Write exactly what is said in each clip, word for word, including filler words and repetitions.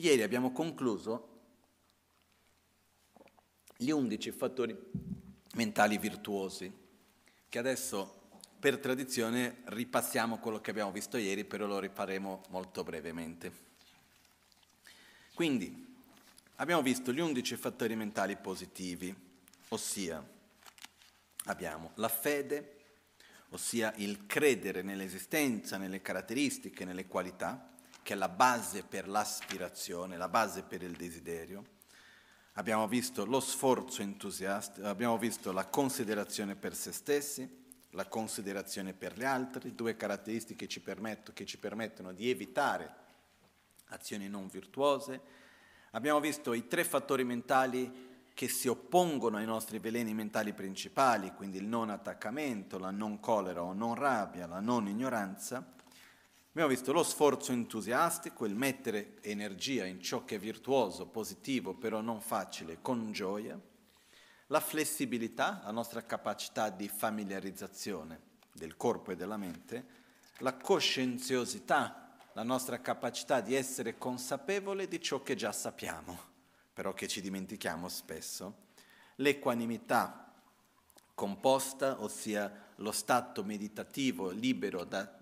Ieri abbiamo concluso gli undici fattori mentali virtuosi, che adesso per tradizione ripassiamo quello che abbiamo visto ieri, però lo rifaremo molto brevemente. Quindi abbiamo visto gli undici fattori mentali positivi, ossia abbiamo la fede, ossia il credere nell'esistenza, nelle caratteristiche, nelle qualità, che è la base per l'aspirazione, la base per il desiderio. Abbiamo visto lo sforzo entusiasta, abbiamo visto la considerazione per se stessi, la considerazione per gli altri, due caratteristiche che ci permettono, che ci permettono di evitare azioni non virtuose. Abbiamo visto i tre fattori mentali che si oppongono ai nostri veleni mentali principali, quindi il non attaccamento, la non collera o non rabbia, la non ignoranza. Abbiamo visto lo sforzo entusiastico, il mettere energia in ciò che è virtuoso, positivo, però non facile, con gioia. La flessibilità, la nostra capacità di familiarizzazione del corpo e della mente. La coscienziosità, la nostra capacità di essere consapevole di ciò che già sappiamo, però che ci dimentichiamo spesso. L'equanimità composta, ossia lo stato meditativo libero da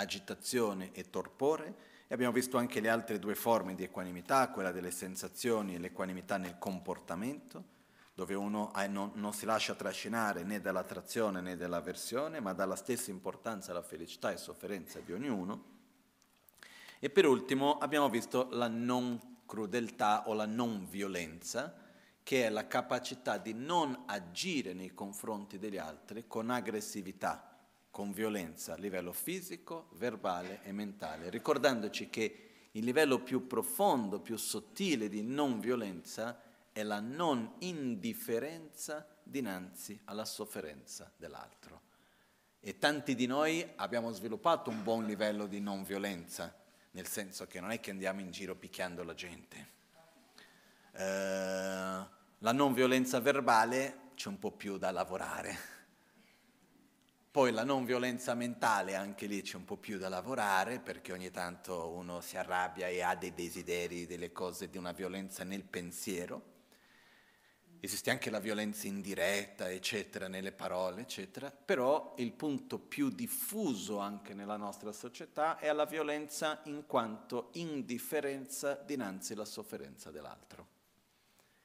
agitazione e torpore, e abbiamo visto anche le altre due forme di equanimità, quella delle sensazioni e l'equanimità nel comportamento, dove uno non, non si lascia trascinare né dall'attrazione né dall'avversione, ma dalla stessa importanza alla felicità e sofferenza di ognuno. E per ultimo abbiamo visto la non crudeltà o la non violenza, che è la capacità di non agire nei confronti degli altri con aggressività, con violenza a livello fisico, verbale e mentale, ricordandoci che il livello più profondo, più sottile di non violenza è la non indifferenza dinanzi alla sofferenza dell'altro. E tanti di noi abbiamo sviluppato un buon livello di non violenza, nel senso che non è che andiamo in giro picchiando la gente. Eh, la non violenza verbale c'è un po' più da lavorare, poi la non violenza mentale anche lì c'è un po' più da lavorare, perché ogni tanto uno si arrabbia e ha dei desideri, delle cose, di una violenza nel pensiero. Esiste anche la violenza indiretta, eccetera, nelle parole, eccetera, però il punto più diffuso anche nella nostra società è la violenza in quanto indifferenza dinanzi alla sofferenza dell'altro.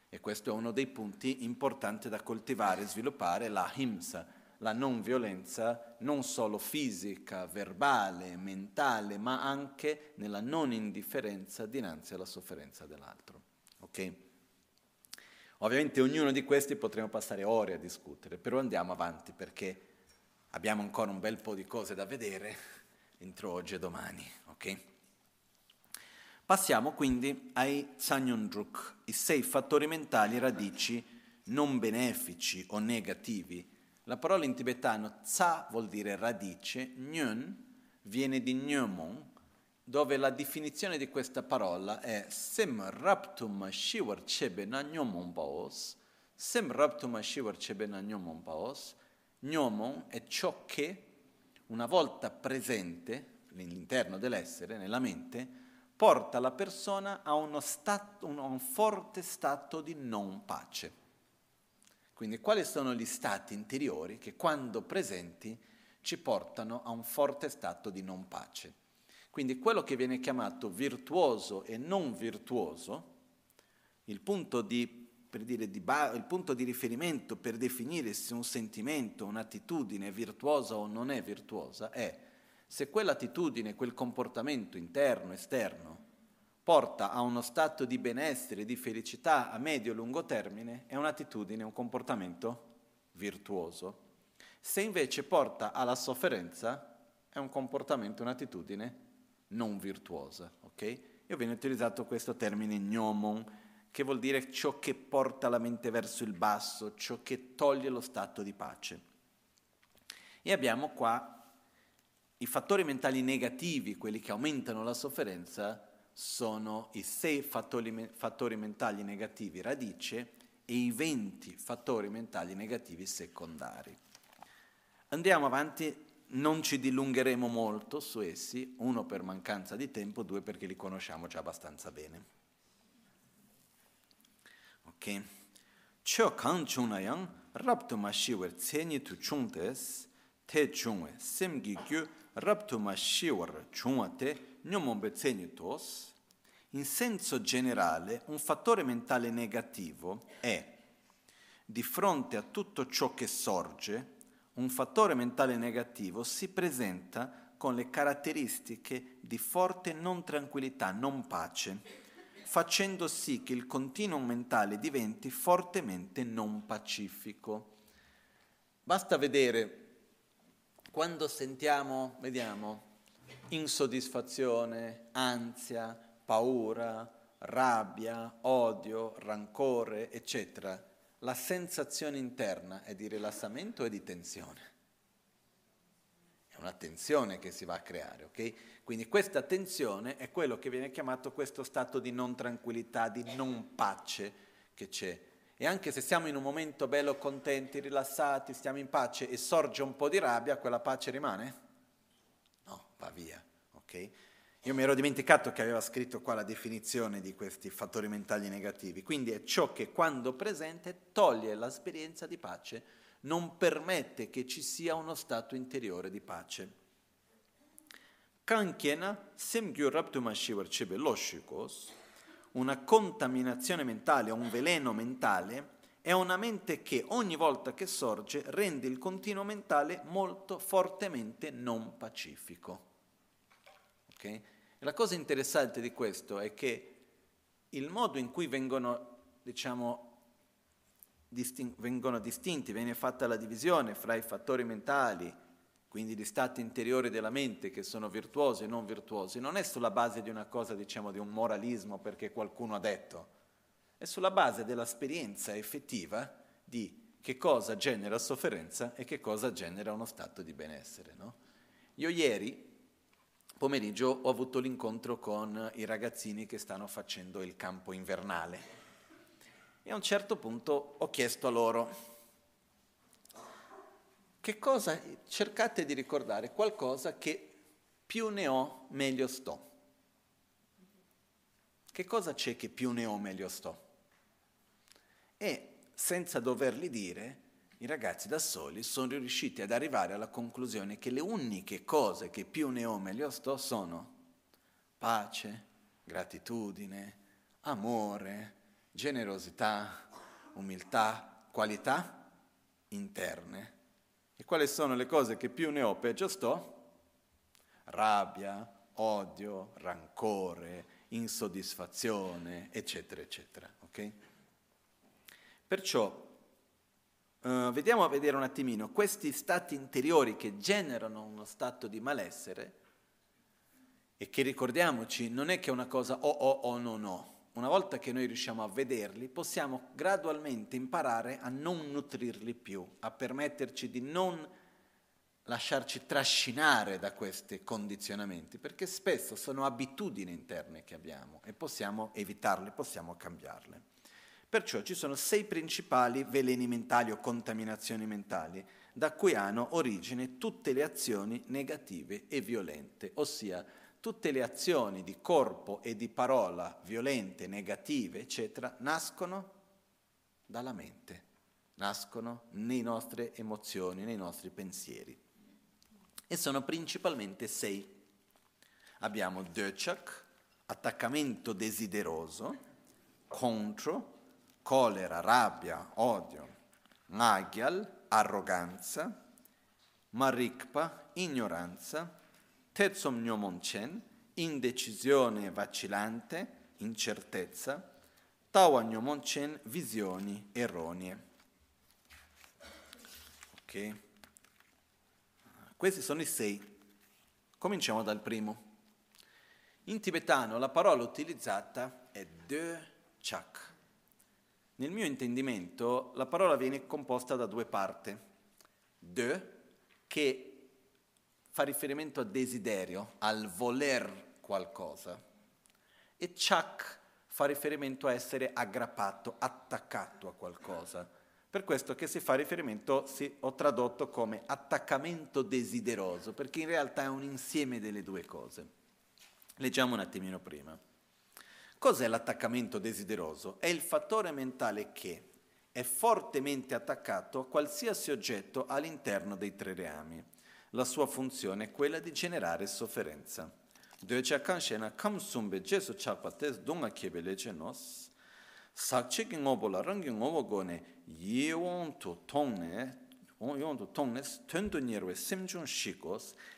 E questo è uno dei punti importanti da coltivare e sviluppare, la ahimsa, la non violenza non solo fisica, verbale, mentale, ma anche nella non indifferenza dinanzi alla sofferenza dell'altro. Ok? Ovviamente ognuno di questi potremmo passare ore a discutere, però andiamo avanti perché abbiamo ancora un bel po' di cose da vedere entro oggi e domani, ok? Passiamo quindi ai Sanyonruk, i sei fattori mentali radici non benefici o negativi. La parola in tibetano tsa vuol dire radice, nyon viene di nyomon, dove la definizione di questa parola è sem raptum shiwar chebe na nyomon baos. Sem raptum shiwar chebe na nyomon baos. Nyomon è ciò che, una volta presente all'interno dell'essere, nella mente, porta la persona a uno stato, un, un forte stato di non pace. Quindi quali sono gli stati interiori che, quando presenti, ci portano a un forte stato di non pace? Quindi quello che viene chiamato virtuoso e non virtuoso, il punto di, per dire, di ba- il punto di riferimento per definire se un sentimento, un'attitudine è virtuosa o non è virtuosa, è se quell'attitudine, quel comportamento interno, esterno, porta a uno stato di benessere, di felicità a medio e lungo termine, è un'attitudine, un comportamento virtuoso. Se invece porta alla sofferenza, è un comportamento, un'attitudine non virtuosa, ok? E viene utilizzato questo termine gnomon, che vuol dire ciò che porta la mente verso il basso, ciò che toglie lo stato di pace. E abbiamo qua i fattori mentali negativi, quelli che aumentano la sofferenza, sono i sei fattori, fattori mentali negativi radice e i venti fattori mentali negativi secondari. Andiamo avanti. Non ci dilungheremo molto su essi, uno per mancanza di tempo, due perché li conosciamo già abbastanza bene. che ciò cancionayan rapto mashiwer zeni tu chungtes te chungwe semgikyu rapto mashiwer chungate nyomombe zeni tos. In senso generale, un fattore mentale negativo è, di fronte a tutto ciò che sorge, un fattore mentale negativo si presenta con le caratteristiche di forte non tranquillità, non pace, facendo sì che il continuum mentale diventi fortemente non pacifico. Basta vedere, quando sentiamo, vediamo, insoddisfazione, ansia, paura, rabbia, odio, rancore, eccetera, la sensazione interna è di rilassamento e di tensione. È una tensione che si va a creare, ok? Quindi questa tensione è quello che viene chiamato questo stato di non tranquillità, di non pace che c'è. E anche se siamo in un momento bello, contenti, rilassati, stiamo in pace e sorge un po' di rabbia, quella pace rimane? No, va via, ok? Io mi ero dimenticato che aveva scritto qua la definizione di questi fattori mentali negativi. Quindi è ciò che quando presente toglie l'esperienza di pace, non permette che ci sia uno stato interiore di pace. Una contaminazione mentale, un veleno mentale, è una mente che ogni volta che sorge rende il continuo mentale molto fortemente non pacifico. Okay? La cosa interessante di questo è che il modo in cui vengono, diciamo, distin- vengono distinti, viene fatta la divisione fra i fattori mentali, quindi gli stati interiori della mente che sono virtuosi e non virtuosi, non è sulla base di una cosa, diciamo, di un moralismo perché qualcuno ha detto, è sulla base dell'esperienza effettiva di che cosa genera sofferenza e che cosa genera uno stato di benessere, no? Io ieri pomeriggio ho avuto l'incontro con i ragazzini che stanno facendo il campo invernale e a un certo punto ho chiesto a loro che cosa, cercate di ricordare qualcosa che più ne ho meglio sto. Che cosa c'è che più ne ho meglio sto? E senza doverli dire, i ragazzi da soli sono riusciti ad arrivare alla conclusione che le uniche cose che più ne ho meglio sto sono pace, gratitudine, amore, generosità, umiltà, qualità interne. E quali sono le cose che più ne ho peggio sto? Rabbia, odio, rancore, insoddisfazione, eccetera, eccetera. Ok? Perciò Uh, vediamo a vedere un attimino questi stati interiori che generano uno stato di malessere e che, ricordiamoci, non è che è una cosa o o o no no. Una volta che noi riusciamo a vederli, possiamo gradualmente imparare a non nutrirli più, a permetterci di non lasciarci trascinare da questi condizionamenti, perché spesso sono abitudini interne che abbiamo e possiamo evitarle, possiamo cambiarle. Perciò ci sono sei principali veleni mentali o contaminazioni mentali da cui hanno origine tutte le azioni negative e violente, ossia tutte le azioni di corpo e di parola violente, negative, eccetera, nascono dalla mente, nascono nelle nostre emozioni, nei nostri pensieri. E sono principalmente sei. Abbiamo dechak, attaccamento desideroso, contro, colera, rabbia, odio, nagyal, arroganza, marikpa, ignoranza, tetsom nyomonchen, indecisione vacillante, incertezza, tawa nyomonchen, visioni erronee. Ok? Questi sono i sei. Cominciamo dal primo. In tibetano la parola utilizzata è dechak. Nel mio intendimento la parola viene composta da due parti. De, che fa riferimento a desiderio, al voler qualcosa, e chak fa riferimento a essere aggrappato, attaccato a qualcosa. Per questo che si fa riferimento, sì, ho tradotto come attaccamento desideroso, perché in realtà è un insieme delle due cose. Leggiamo un attimino prima. Cos'è l'attaccamento desideroso? È il fattore mentale che è fortemente attaccato a qualsiasi oggetto all'interno dei tre reami. La sua funzione è quella di generare sofferenza. Döce kanshena kamsumbe jesu chapates dunga kebelece nos sakchik ngobola rangi ngobogone yewon tu tongne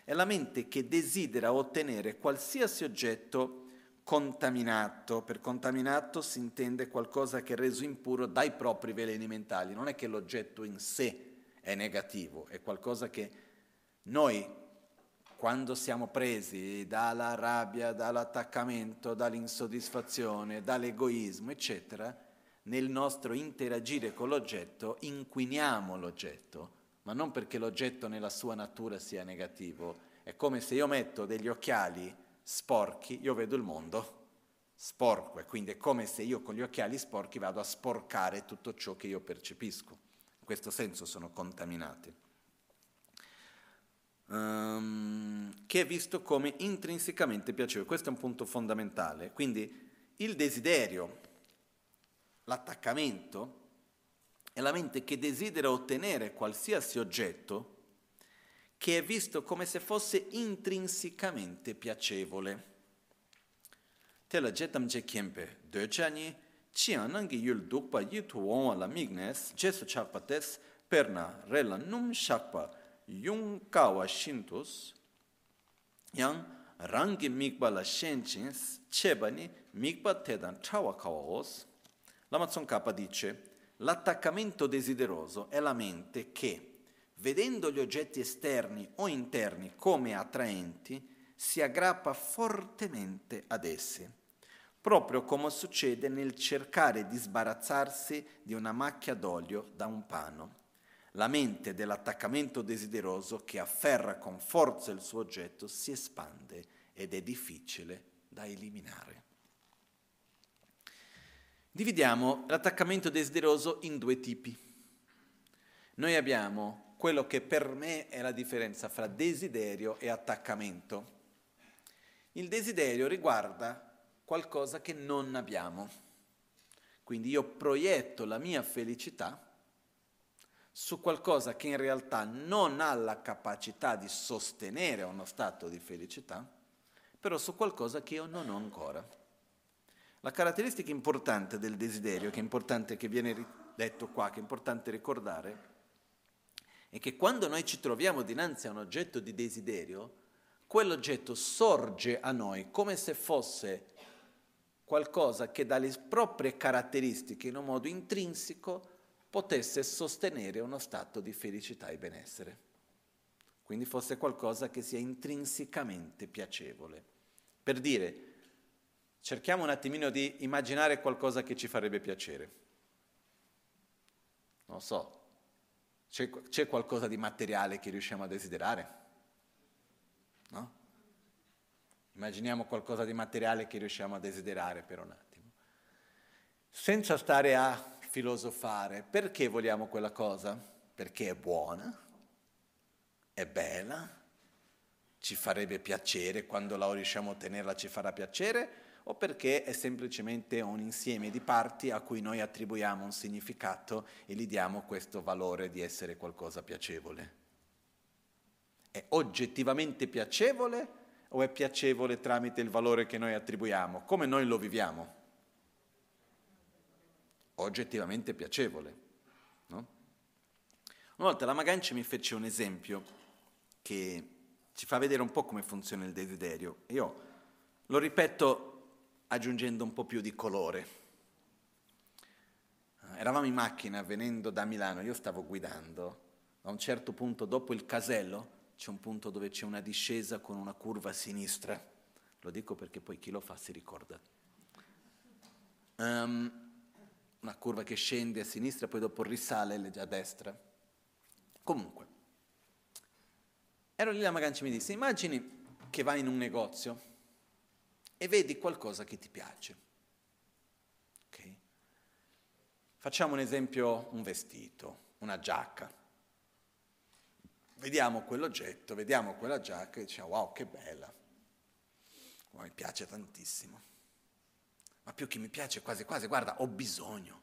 è la mente che desidera ottenere qualsiasi oggetto contaminato. Per contaminato si intende qualcosa che è reso impuro dai propri veleni mentali. Non è che l'oggetto in sé è negativo, è qualcosa che noi, quando siamo presi dalla rabbia, dall'attaccamento, dall'insoddisfazione, dall'egoismo, eccetera, nel nostro interagire con l'oggetto inquiniamo l'oggetto, ma non perché l'oggetto nella sua natura sia negativo. È come se io metto degli occhiali sporchi, io vedo il mondo sporco, e quindi è come se io con gli occhiali sporchi vado a sporcare tutto ciò che io percepisco. In questo senso sono contaminati, um, che è visto come intrinsecamente piacevole. Questo è un punto fondamentale. Quindi il desiderio, l'attaccamento, è la mente che desidera ottenere qualsiasi oggetto che è visto come se fosse intrinsecamente piacevole. Tela jetam jekiempe döchani chianangi yul dukpa yituon la mignes jesu chapates perna rela num shakpa yunkawa shintus yang rangi migbala shenchins chebani migba tedan trawakaos. L'Amazon K dice: l'attaccamento desideroso è la mente che, vedendo gli oggetti esterni o interni come attraenti, si aggrappa fortemente ad essi, proprio come succede nel cercare di sbarazzarsi di una macchia d'olio da un panno. La mente dell'attaccamento desideroso, che afferra con forza il suo oggetto, si espande ed è difficile da eliminare. Dividiamo l'attaccamento desideroso in due tipi. Noi abbiamo quello che per me è la differenza fra desiderio e attaccamento. Il desiderio riguarda qualcosa che non abbiamo. Quindi io proietto la mia felicità su qualcosa che in realtà non ha la capacità di sostenere uno stato di felicità, però su qualcosa che io non ho ancora. La caratteristica importante del desiderio, che è importante che viene detto qua, che è importante ricordare, è che quando noi ci troviamo dinanzi a un oggetto di desiderio, quell'oggetto sorge a noi come se fosse qualcosa che dalle proprie caratteristiche, in un modo intrinseco, potesse sostenere uno stato di felicità e benessere. Quindi fosse qualcosa che sia intrinsecamente piacevole. Per dire, cerchiamo un attimino di immaginare qualcosa che ci farebbe piacere. Non so, c'è, c'è qualcosa di materiale che riusciamo a desiderare? No? Immaginiamo qualcosa di materiale che riusciamo a desiderare per un attimo, senza stare a filosofare. Perché vogliamo quella cosa? Perché è buona, è bella, ci farebbe piacere, quando la riusciamo a ottenerla ci farà piacere, o perché è semplicemente un insieme di parti a cui noi attribuiamo un significato e gli diamo questo valore di essere qualcosa piacevole. È oggettivamente piacevole o è piacevole tramite il valore che noi attribuiamo? Come noi lo viviamo? Oggettivamente piacevole, no? Una volta la Maganci mi fece un esempio che ci fa vedere un po' come funziona il desiderio. Io lo ripeto aggiungendo un po' più di colore. Eravamo in macchina venendo da Milano, io stavo guidando, a un certo punto dopo il casello c'è un punto dove c'è una discesa con una curva a sinistra, lo dico perché poi chi lo fa si ricorda, um, una curva che scende a sinistra poi dopo risale a destra. Comunque ero lì, la Maganci mi disse: immagini che vai in un negozio e vedi qualcosa che ti piace. Okay? Facciamo un esempio, un vestito, una giacca. Vediamo quell'oggetto, vediamo quella giacca e diciamo: wow, che bella, mi piace tantissimo. ma più che mi piace quasi quasi, guarda, ho bisogno.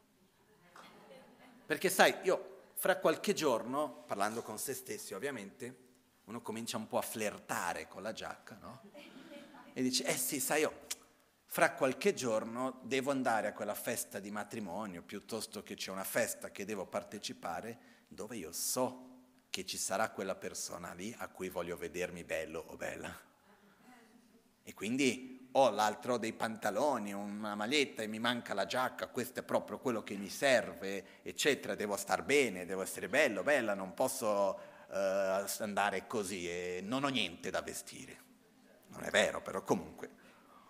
Perché sai, io fra qualche giorno, parlando con se stessi ovviamente, uno comincia un po' a flirtare con la giacca, no? E dice, eh sì, sai, io fra qualche giorno devo andare a quella festa di matrimonio, piuttosto che c'è una festa che devo partecipare, dove io so che ci sarà quella persona lì a cui voglio vedermi bello o bella. E quindi ho l'altro dei pantaloni, una maglietta e mi manca la giacca, questo è proprio quello che mi serve, eccetera, devo star bene, devo essere bello, bella, non posso uh, andare così e non ho niente da vestire. Non è vero, però comunque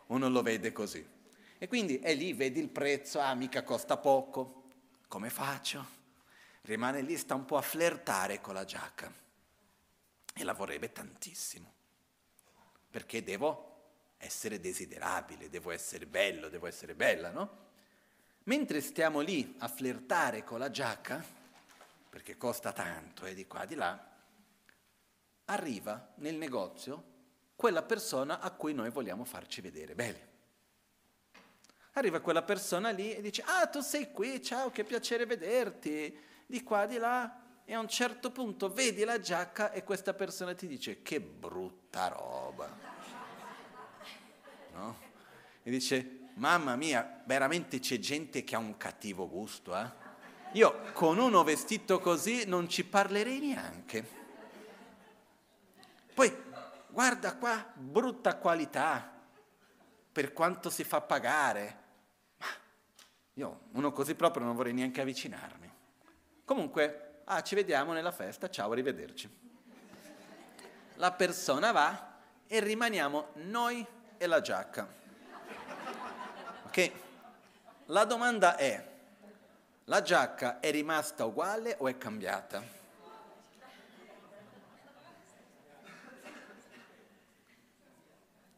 uno lo vede così. E quindi è lì, vedi il prezzo, ah, mica costa poco, come faccio? Rimane lì, sta un po' a flirtare con la giacca e la vorrebbe tantissimo, perché devo essere desiderabile, devo essere bello, devo essere bella, no? Mentre stiamo lì a flirtare con la giacca, perché costa tanto e eh, di qua di là, arriva nel negozio quella persona a cui noi vogliamo farci vedere bene. Arriva quella persona lì e dice, ah, tu sei qui, ciao, che piacere vederti, di qua, di là, e a un certo punto vedi la giacca e questa persona ti dice, che brutta roba, no? E dice, mamma mia, veramente c'è gente che ha un cattivo gusto, eh? Io con uno vestito così non ci parlerei neanche. Poi, guarda qua, brutta qualità, per quanto si fa pagare. Ma io, uno così proprio non vorrei neanche avvicinarmi. Comunque, ah, ci vediamo nella festa, ciao, arrivederci. La persona va e rimaniamo noi e la giacca. Ok? La domanda è, la giacca è rimasta uguale o è cambiata?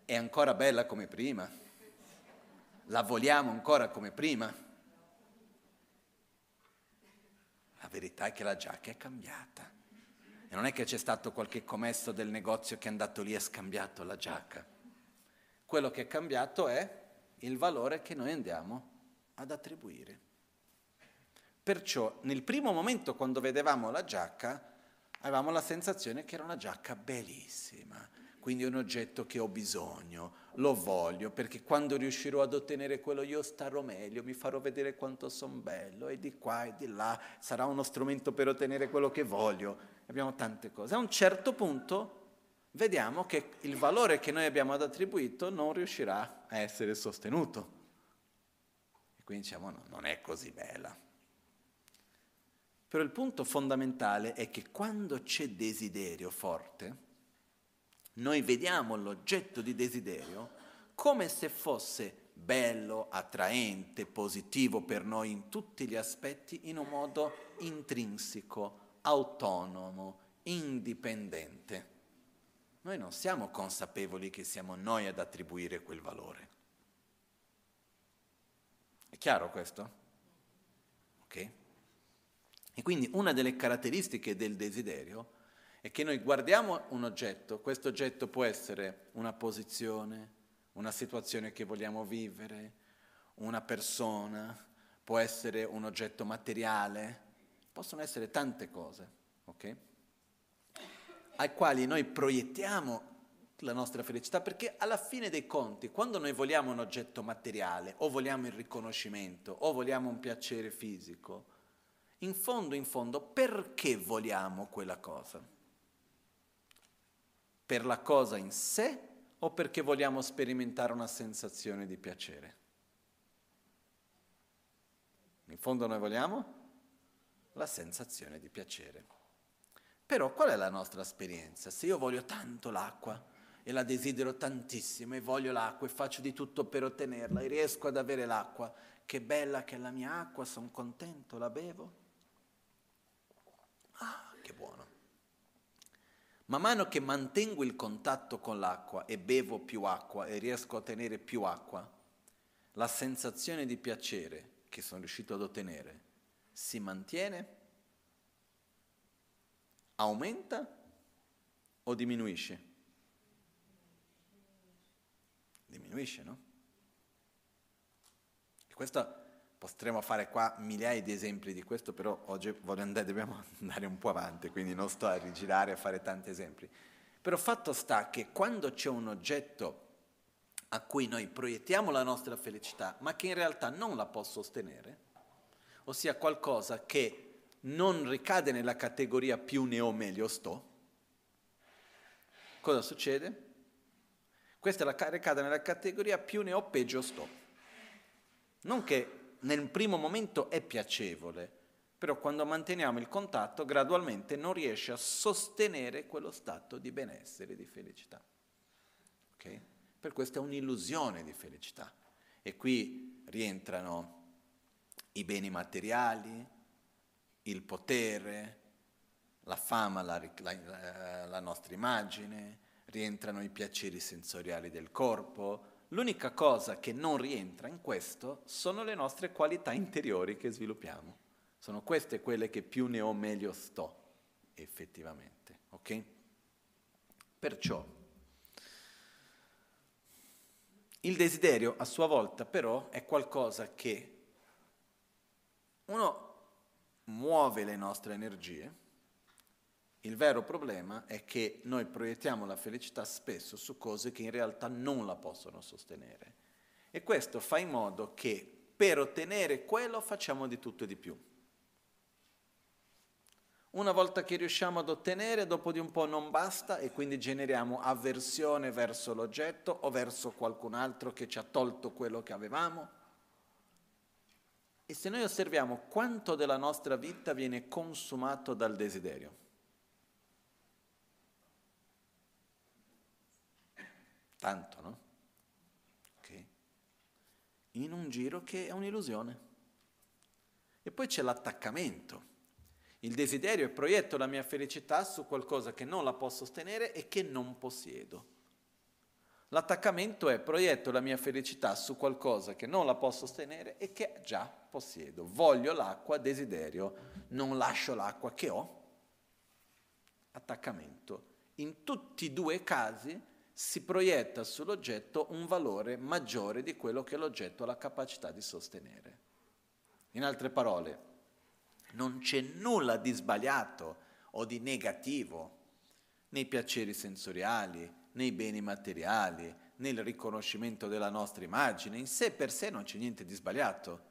È ancora bella come prima? La vogliamo ancora come prima? La verità è che la giacca è cambiata. E non è che c'è stato qualche commesso del negozio che è andato lì e ha scambiato la giacca. Quello che è cambiato è il valore che noi andiamo ad attribuire. Perciò nel primo momento, quando vedevamo la giacca, avevamo la sensazione che era una giacca bellissima, quindi un oggetto che ho bisogno, lo voglio, perché quando riuscirò ad ottenere quello io starò meglio, mi farò vedere quanto son bello, e di qua e di là, sarà uno strumento per ottenere quello che voglio. Abbiamo tante cose. A un certo punto vediamo che il valore che noi abbiamo attribuito non riuscirà a essere sostenuto. E quindi diciamo, no, non è così bella. Però il punto fondamentale è che quando c'è desiderio forte, noi vediamo l'oggetto di desiderio come se fosse bello, attraente, positivo per noi in tutti gli aspetti, in un modo intrinseco, autonomo, indipendente. Noi non siamo consapevoli che siamo noi ad attribuire quel valore. È chiaro questo? Ok? E quindi una delle caratteristiche del desiderio è che noi guardiamo un oggetto, questo oggetto può essere una posizione, una situazione che vogliamo vivere, una persona, può essere un oggetto materiale, possono essere tante cose, ok? Ai quali noi proiettiamo la nostra felicità, perché alla fine dei conti, quando noi vogliamo un oggetto materiale, o vogliamo il riconoscimento, o vogliamo un piacere fisico, in fondo, in fondo, perché vogliamo quella cosa? Per la cosa in sé o perché vogliamo sperimentare una sensazione di piacere? In fondo noi vogliamo la sensazione di piacere. Però qual è la nostra esperienza? Se io voglio tanto l'acqua e la desidero tantissimo e voglio l'acqua e faccio di tutto per ottenerla e riesco ad avere l'acqua, che bella che è la mia acqua, sono contento, la bevo. Ah, che buono. Man mano che mantengo il contatto con l'acqua e bevo più acqua e riesco a ottenere più acqua, la sensazione di piacere che sono riuscito ad ottenere si mantiene, aumenta o diminuisce? Diminuisce, no? Questo potremmo fare qua migliaia di esempi di questo, però oggi voglio andare, dobbiamo andare un po' avanti, quindi non sto a rigirare a fare tanti esempi. Però fatto sta che quando c'è un oggetto a cui noi proiettiamo la nostra felicità, ma che in realtà non la può sostenere, ossia qualcosa che non ricade nella categoria più ne ho meglio sto, cosa succede? Questa la ricade nella categoria più ne ho peggio sto. Non che nel primo momento è piacevole, però quando manteniamo il contatto gradualmente non riesce a sostenere quello stato di benessere, di felicità. Ok? Per questo è un'illusione di felicità. E qui rientrano i beni materiali, il potere, la fama, la, la, la nostra immagine, rientrano i piaceri sensoriali del corpo. L'unica cosa che non rientra in questo sono le nostre qualità interiori che sviluppiamo. Sono queste quelle che più ne ho meglio sto, effettivamente. Ok? Perciò il desiderio a sua volta però è qualcosa che uno muove le nostre energie. Il vero problema è che noi proiettiamo la felicità spesso su cose che in realtà non la possono sostenere. E questo fa in modo che per ottenere quello facciamo di tutto e di più. Una volta che riusciamo ad ottenere, dopo di un po' non basta e quindi generiamo avversione verso l'oggetto o verso qualcun altro che ci ha tolto quello che avevamo. E se noi osserviamo quanto della nostra vita viene consumato dal desiderio, tanto, no? Okay. In un giro che è un'illusione. E poi c'è l'attaccamento. Il desiderio è proietto la mia felicità su qualcosa che non la posso sostenere e che non possiedo. L'attaccamento è proietto la mia felicità su qualcosa che non la posso sostenere e che già possiedo. Voglio l'acqua, desiderio, non lascio l'acqua che ho. Attaccamento. In tutti e due i casi si proietta sull'oggetto un valore maggiore di quello che l'oggetto ha la capacità di sostenere. In altre parole, non c'è nulla di sbagliato o di negativo nei piaceri sensoriali, nei beni materiali, nel riconoscimento della nostra immagine. In sé per sé non c'è niente di sbagliato.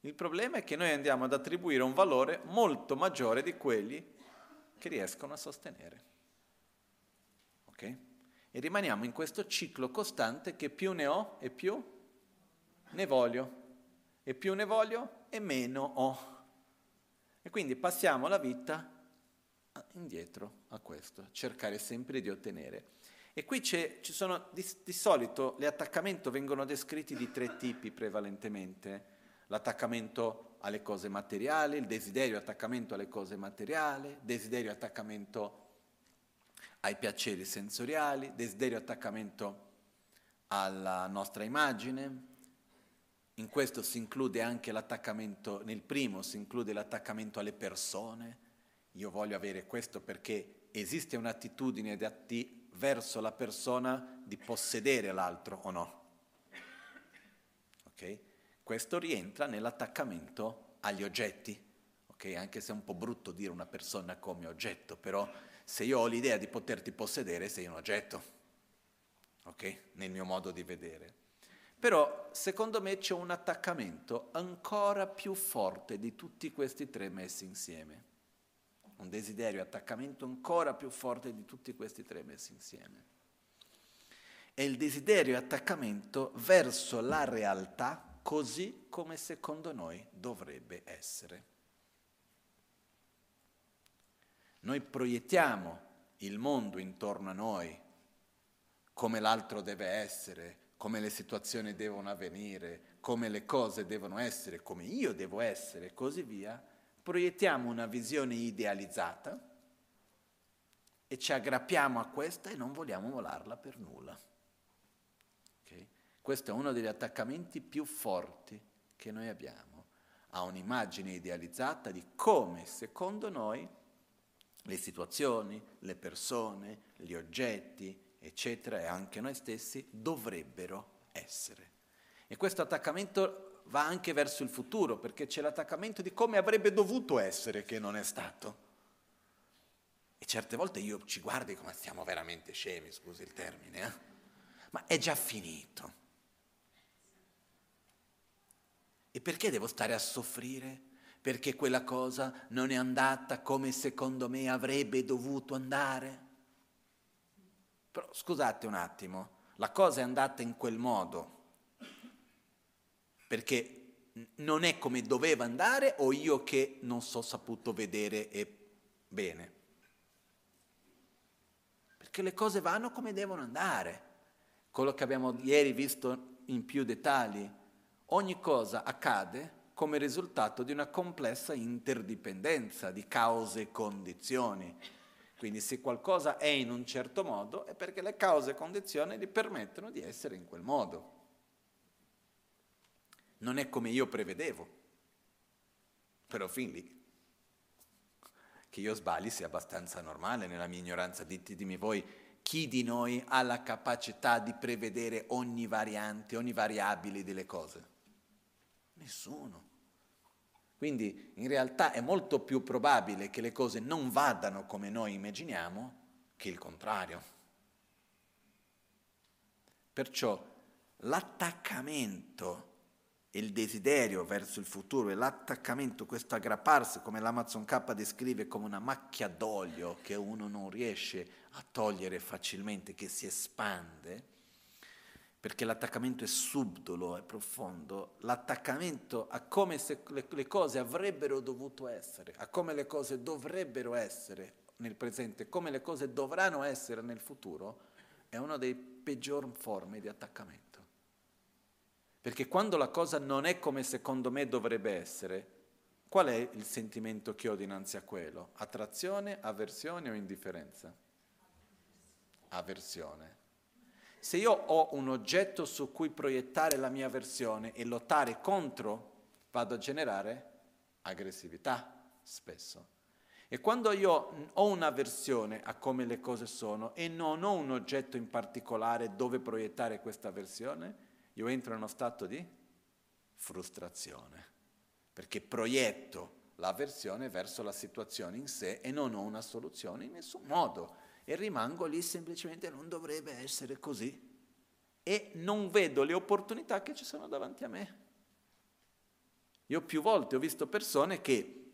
Il problema è che noi andiamo ad attribuire un valore molto maggiore di quelli che riescono a sostenere. Ok? E rimaniamo in questo ciclo costante che più ne ho e più ne voglio. E più ne voglio e meno ho. E quindi passiamo la vita indietro a questo, cercare sempre di ottenere. E qui c'è, ci sono, di, di solito gli attaccamenti vengono descritti di tre tipi prevalentemente. L'attaccamento alle cose materiali, il desiderio attaccamento alle cose materiali, desiderio attaccamento ai piaceri sensoriali, desiderio attaccamento alla nostra immagine. In questo si include anche l'attaccamento, nel primo si include l'attaccamento alle persone. Io voglio avere questo perché esiste un'attitudine di, verso la persona di possedere l'altro o no. Okay? Questo rientra nell'attaccamento agli oggetti. Okay? Anche se è un po' brutto dire una persona come oggetto, però se io ho l'idea di poterti possedere sei un oggetto, okay? Nel mio modo di vedere. Però, secondo me, c'è un attaccamento ancora più forte di tutti questi tre messi insieme. Un desiderio, attaccamento ancora più forte di tutti questi tre messi insieme. È il desiderio e attaccamento verso la realtà così come secondo noi dovrebbe essere. Noi proiettiamo il mondo intorno a noi, come l'altro deve essere, come le situazioni devono avvenire, come le cose devono essere, come io devo essere e così via, proiettiamo una visione idealizzata e ci aggrappiamo a questa e non vogliamo molarla per nulla. Okay? Questo è uno degli attaccamenti più forti che noi abbiamo, a un'immagine idealizzata di come secondo noi le situazioni, le persone, gli oggetti, eccetera, e anche noi stessi dovrebbero essere. E questo attaccamento va anche verso il futuro, perché c'è l'attaccamento di come avrebbe dovuto essere, che non è stato. E certe volte io ci guardo e dico, ma siamo veramente scemi, scusi il termine, eh? Ma è già finito. E perché devo stare a soffrire? Perché quella cosa non è andata come secondo me avrebbe dovuto andare? Però scusate un attimo, la cosa è andata in quel modo perché non è come doveva andare, o io che non so saputo vedere e bene. Perché le cose vanno come devono andare. Quello che abbiamo ieri visto in più dettagli, ogni cosa accade come risultato di una complessa interdipendenza di cause e condizioni. Quindi se qualcosa è in un certo modo è perché le cause e condizioni gli permettono di essere in quel modo. Non è come io prevedevo, però fin lì. Che io sbagli sia abbastanza normale nella mia ignoranza. Ditemi voi, chi di noi ha la capacità di prevedere ogni variante, ogni variabile delle cose? Nessuno. Quindi in realtà è molto più probabile che le cose non vadano come noi immaginiamo che il contrario. Perciò l'attaccamento, il desiderio verso il futuro e l'attaccamento, questo aggrapparsi, come l'Amazon K descrive come una macchia d'olio che uno non riesce a togliere facilmente, che si espande, perché l'attaccamento è subdolo, è profondo, l'attaccamento a come se le, le cose avrebbero dovuto essere, a come le cose dovrebbero essere nel presente, come le cose dovranno essere nel futuro, è una delle peggiori forme di attaccamento. Perché quando la cosa non è come secondo me dovrebbe essere, qual è il sentimento che ho dinanzi a quello? Attrazione, avversione o indifferenza? Avversione. Se io ho un oggetto su cui proiettare la mia avversione e lottare contro, vado a generare aggressività spesso. E quando io ho un'avversione a come le cose sono e non ho un oggetto in particolare dove proiettare questa avversione, io entro in uno stato di frustrazione, perché proietto l'avversione verso la situazione in sé e non ho una soluzione in nessun modo, e rimango lì semplicemente, non dovrebbe essere così, e non vedo le opportunità che ci sono davanti a me. Io più volte ho visto persone che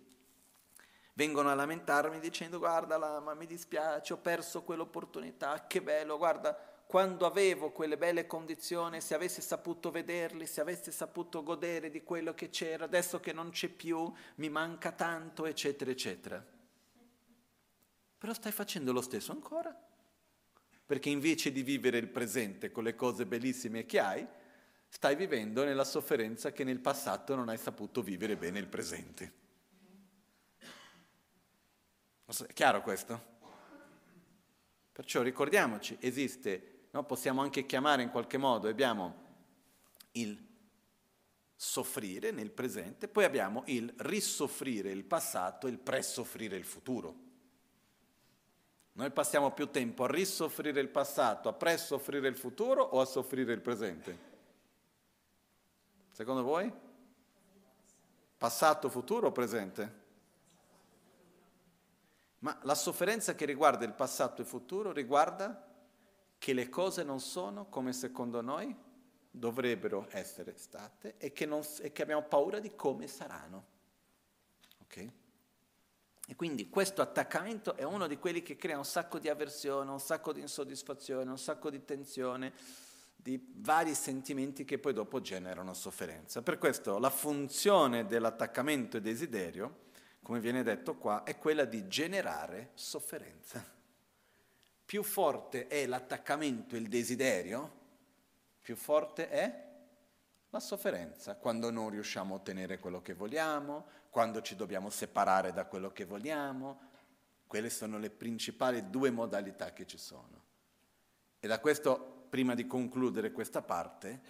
vengono a lamentarmi dicendo, guarda, la, ma mi dispiace, ho perso quell'opportunità, che bello, guarda, quando avevo quelle belle condizioni, se avessi saputo vederli, se avessi saputo godere di quello che c'era, adesso che non c'è più, mi manca tanto, eccetera, eccetera. Però stai facendo lo stesso ancora, perché invece di vivere il presente con le cose bellissime che hai, stai vivendo nella sofferenza che nel passato non hai saputo vivere bene il presente. È chiaro questo? Perciò ricordiamoci, esiste... No, possiamo anche chiamare in qualche modo, abbiamo il soffrire nel presente, poi abbiamo il risoffrire il passato e il presoffrire il futuro. Noi passiamo più tempo a risoffrire il passato, a presoffrire il futuro o a soffrire il presente? Secondo voi? Passato, futuro o presente? Ma la sofferenza che riguarda il passato e il futuro riguarda che le cose non sono come secondo noi dovrebbero essere state e che, non, e che abbiamo paura di come saranno. Okay? E quindi questo attaccamento è uno di quelli che crea un sacco di avversione, un sacco di insoddisfazione, un sacco di tensione, di vari sentimenti che poi dopo generano sofferenza. Per questo la funzione dell'attaccamento e desiderio, come viene detto qua, è quella di generare sofferenza. Più forte è l'attaccamento, il desiderio, più forte è la sofferenza, quando non riusciamo a ottenere quello che vogliamo, quando ci dobbiamo separare da quello che vogliamo. Quelle sono le principali due modalità che ci sono. E da questo, prima di concludere questa parte,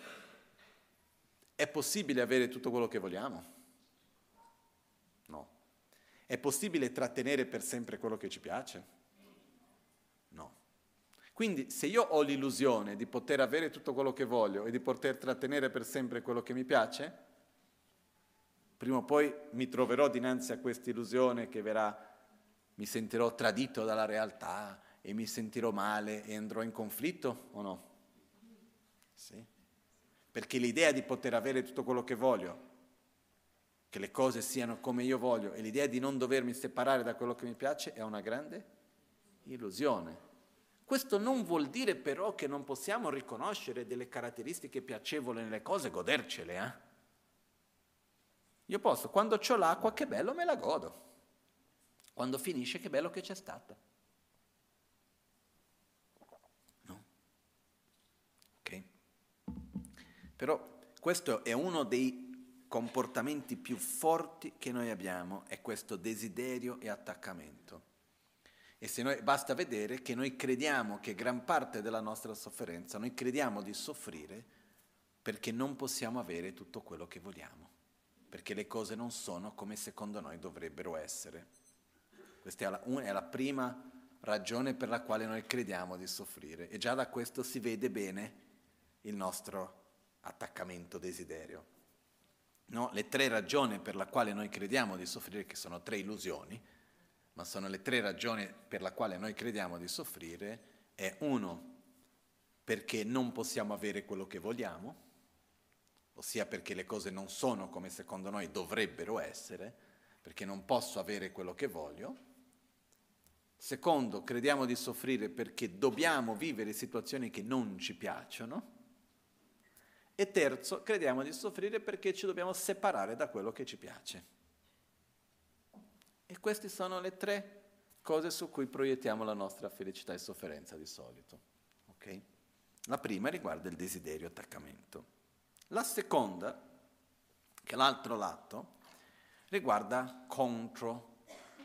è possibile avere tutto quello che vogliamo? No. È possibile trattenere per sempre quello che ci piace? No. Quindi se io ho l'illusione di poter avere tutto quello che voglio e di poter trattenere per sempre quello che mi piace, prima o poi mi troverò dinanzi a questa illusione che verrà, mi sentirò tradito dalla realtà e mi sentirò male e andrò in conflitto o no? Sì. Perché l'idea di poter avere tutto quello che voglio, che le cose siano come io voglio, e l'idea di non dovermi separare da quello che mi piace è una grande illusione. Questo non vuol dire però che non possiamo riconoscere delle caratteristiche piacevoli nelle cose e godercele. Eh? Io posso, quando c'ho l'acqua, che bello, me la godo. Quando finisce, che bello che c'è stata. No? Ok? Però questo è uno dei comportamenti più forti che noi abbiamo, è questo desiderio e attaccamento. E se noi, basta vedere che noi crediamo che gran parte della nostra sofferenza, noi crediamo di soffrire perché non possiamo avere tutto quello che vogliamo, perché le cose non sono come secondo noi dovrebbero essere. Questa è la, una, è la prima ragione per la quale noi crediamo di soffrire, e già da questo si vede bene il nostro attaccamento, desiderio. No, le tre ragioni per le quali noi crediamo di soffrire, che sono tre illusioni, ma sono le tre ragioni per le quali noi crediamo di soffrire, è uno, perché non possiamo avere quello che vogliamo, ossia perché le cose non sono come secondo noi dovrebbero essere, perché non posso avere quello che voglio. Secondo, crediamo di soffrire perché dobbiamo vivere situazioni che non ci piacciono. E terzo, crediamo di soffrire perché ci dobbiamo separare da quello che ci piace. E queste sono le tre cose su cui proiettiamo la nostra felicità e sofferenza di solito. Okay? La prima riguarda il desiderio attaccamento. La seconda, che è l'altro lato, riguarda contro,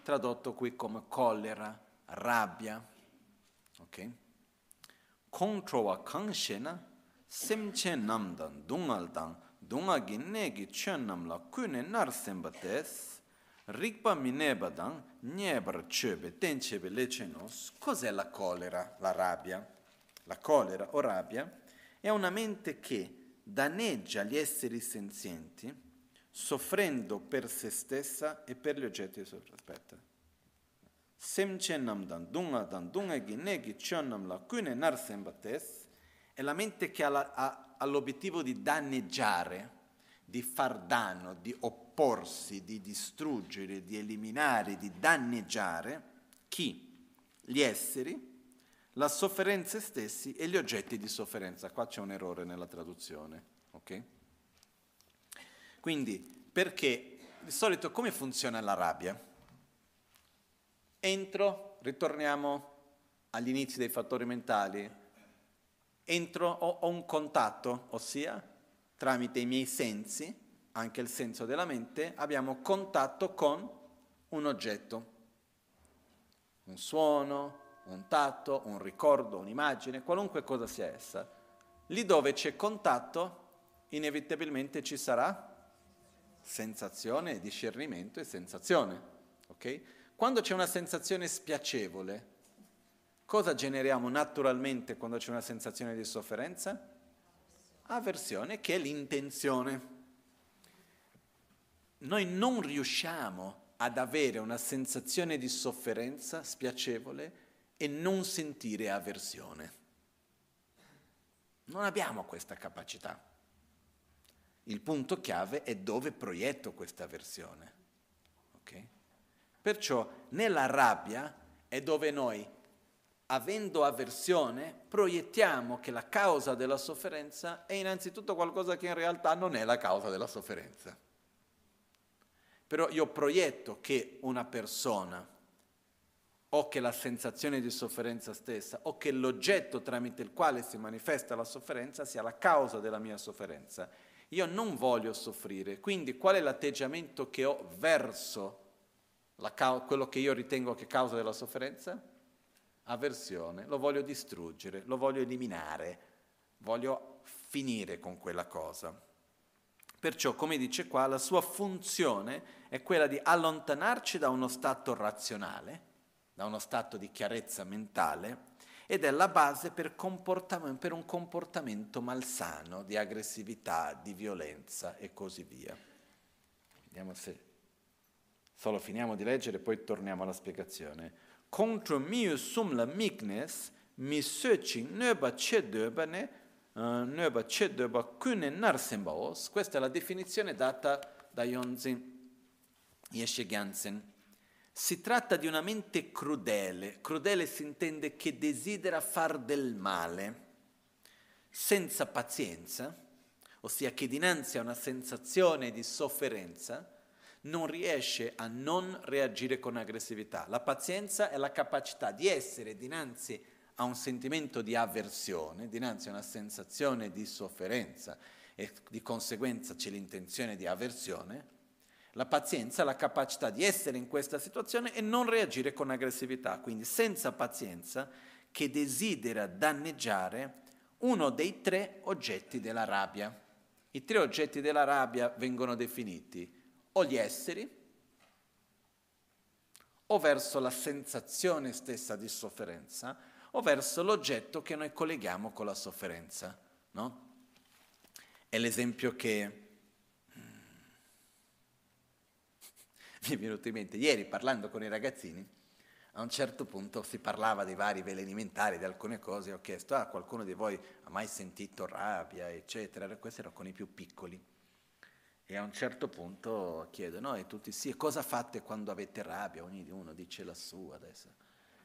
tradotto qui come collera, rabbia. Okay? Contro wa kanshena semche namdan dungaldan dungaginnegi chennamla kune narsembades rigpa minebadan nyebar chebe tenchebe lecenos. Cos'è la collera, la rabbia? La collera o rabbia è una mente che danneggia gli esseri senzienti soffrendo per se stessa e per gli oggetti di sopra. Aspetta. Semche namdan dungaldan dungaginnegi chennamla kune narsembades. È la mente che ha, la, ha, ha l'obiettivo di danneggiare, di far danno, di opporsi, di distruggere, di eliminare, di danneggiare chi? Gli esseri, la sofferenza stessi e gli oggetti di sofferenza. Qua c'è un errore nella traduzione, ok? Quindi, perché di solito come funziona la rabbia? Entro, ritorniamo agli inizi dei fattori mentali. Entro, ho un contatto, ossia tramite i miei sensi, anche il senso della mente, abbiamo contatto con un oggetto, un suono, un tatto, un ricordo, un'immagine, qualunque cosa sia essa. Lì dove c'è contatto, inevitabilmente ci sarà sensazione, discernimento e sensazione. Okay? Quando c'è una sensazione spiacevole, cosa generiamo naturalmente quando c'è una sensazione di sofferenza? Avversione, che è l'intenzione. Noi non riusciamo ad avere una sensazione di sofferenza spiacevole e non sentire avversione. Non abbiamo questa capacità. Il punto chiave è dove proietto questa avversione. Okay? Perciò nella rabbia è dove noi, avendo avversione, proiettiamo che la causa della sofferenza è innanzitutto qualcosa che in realtà non è la causa della sofferenza. Però io proietto che una persona, o che la sensazione di sofferenza stessa, o che l'oggetto tramite il quale si manifesta la sofferenza sia la causa della mia sofferenza. Io non voglio soffrire, quindi qual è l'atteggiamento che ho verso la ca- quello che io ritengo che è causa della sofferenza? Avversione, lo voglio distruggere, lo voglio eliminare, voglio finire con quella cosa. Perciò, come dice qua, la sua funzione è quella di allontanarci da uno stato razionale, da uno stato di chiarezza mentale, ed è la base per, comportam- per un comportamento malsano, di aggressività, di violenza e così via. Vediamo se solo finiamo di leggere e poi torniamo alla spiegazione. Contro mio sum la meekness, mi searching nöba cedöbane, nöba cedöba kune narsembaos. Questa è la definizione data da Yongzin Yeshe Gyaltsen. Si tratta di una mente crudele, crudele si intende che desidera far del male, senza pazienza, ossia che dinanzi a una sensazione di sofferenza non riesce a non reagire con aggressività. La pazienza è la capacità di essere dinanzi a un sentimento di avversione, dinanzi a una sensazione di sofferenza e di conseguenza c'è l'intenzione di avversione. La pazienza è la capacità di essere in questa situazione e non reagire con aggressività, quindi senza pazienza che desidera danneggiare uno dei tre oggetti della rabbia. I tre oggetti della rabbia vengono definiti o gli esseri, o verso la sensazione stessa di sofferenza, o verso l'oggetto che noi colleghiamo con la sofferenza, no? È l'esempio che mi è venuto in mente ieri parlando con i ragazzini. A un certo punto si parlava dei vari veli alimentari, di alcune cose, ho chiesto a ah, qualcuno di voi ha mai sentito rabbia eccetera, questi erano con i più piccoli e a un certo punto chiedono e tutti sì, e cosa fate quando avete rabbia? Ognuno dice la sua adesso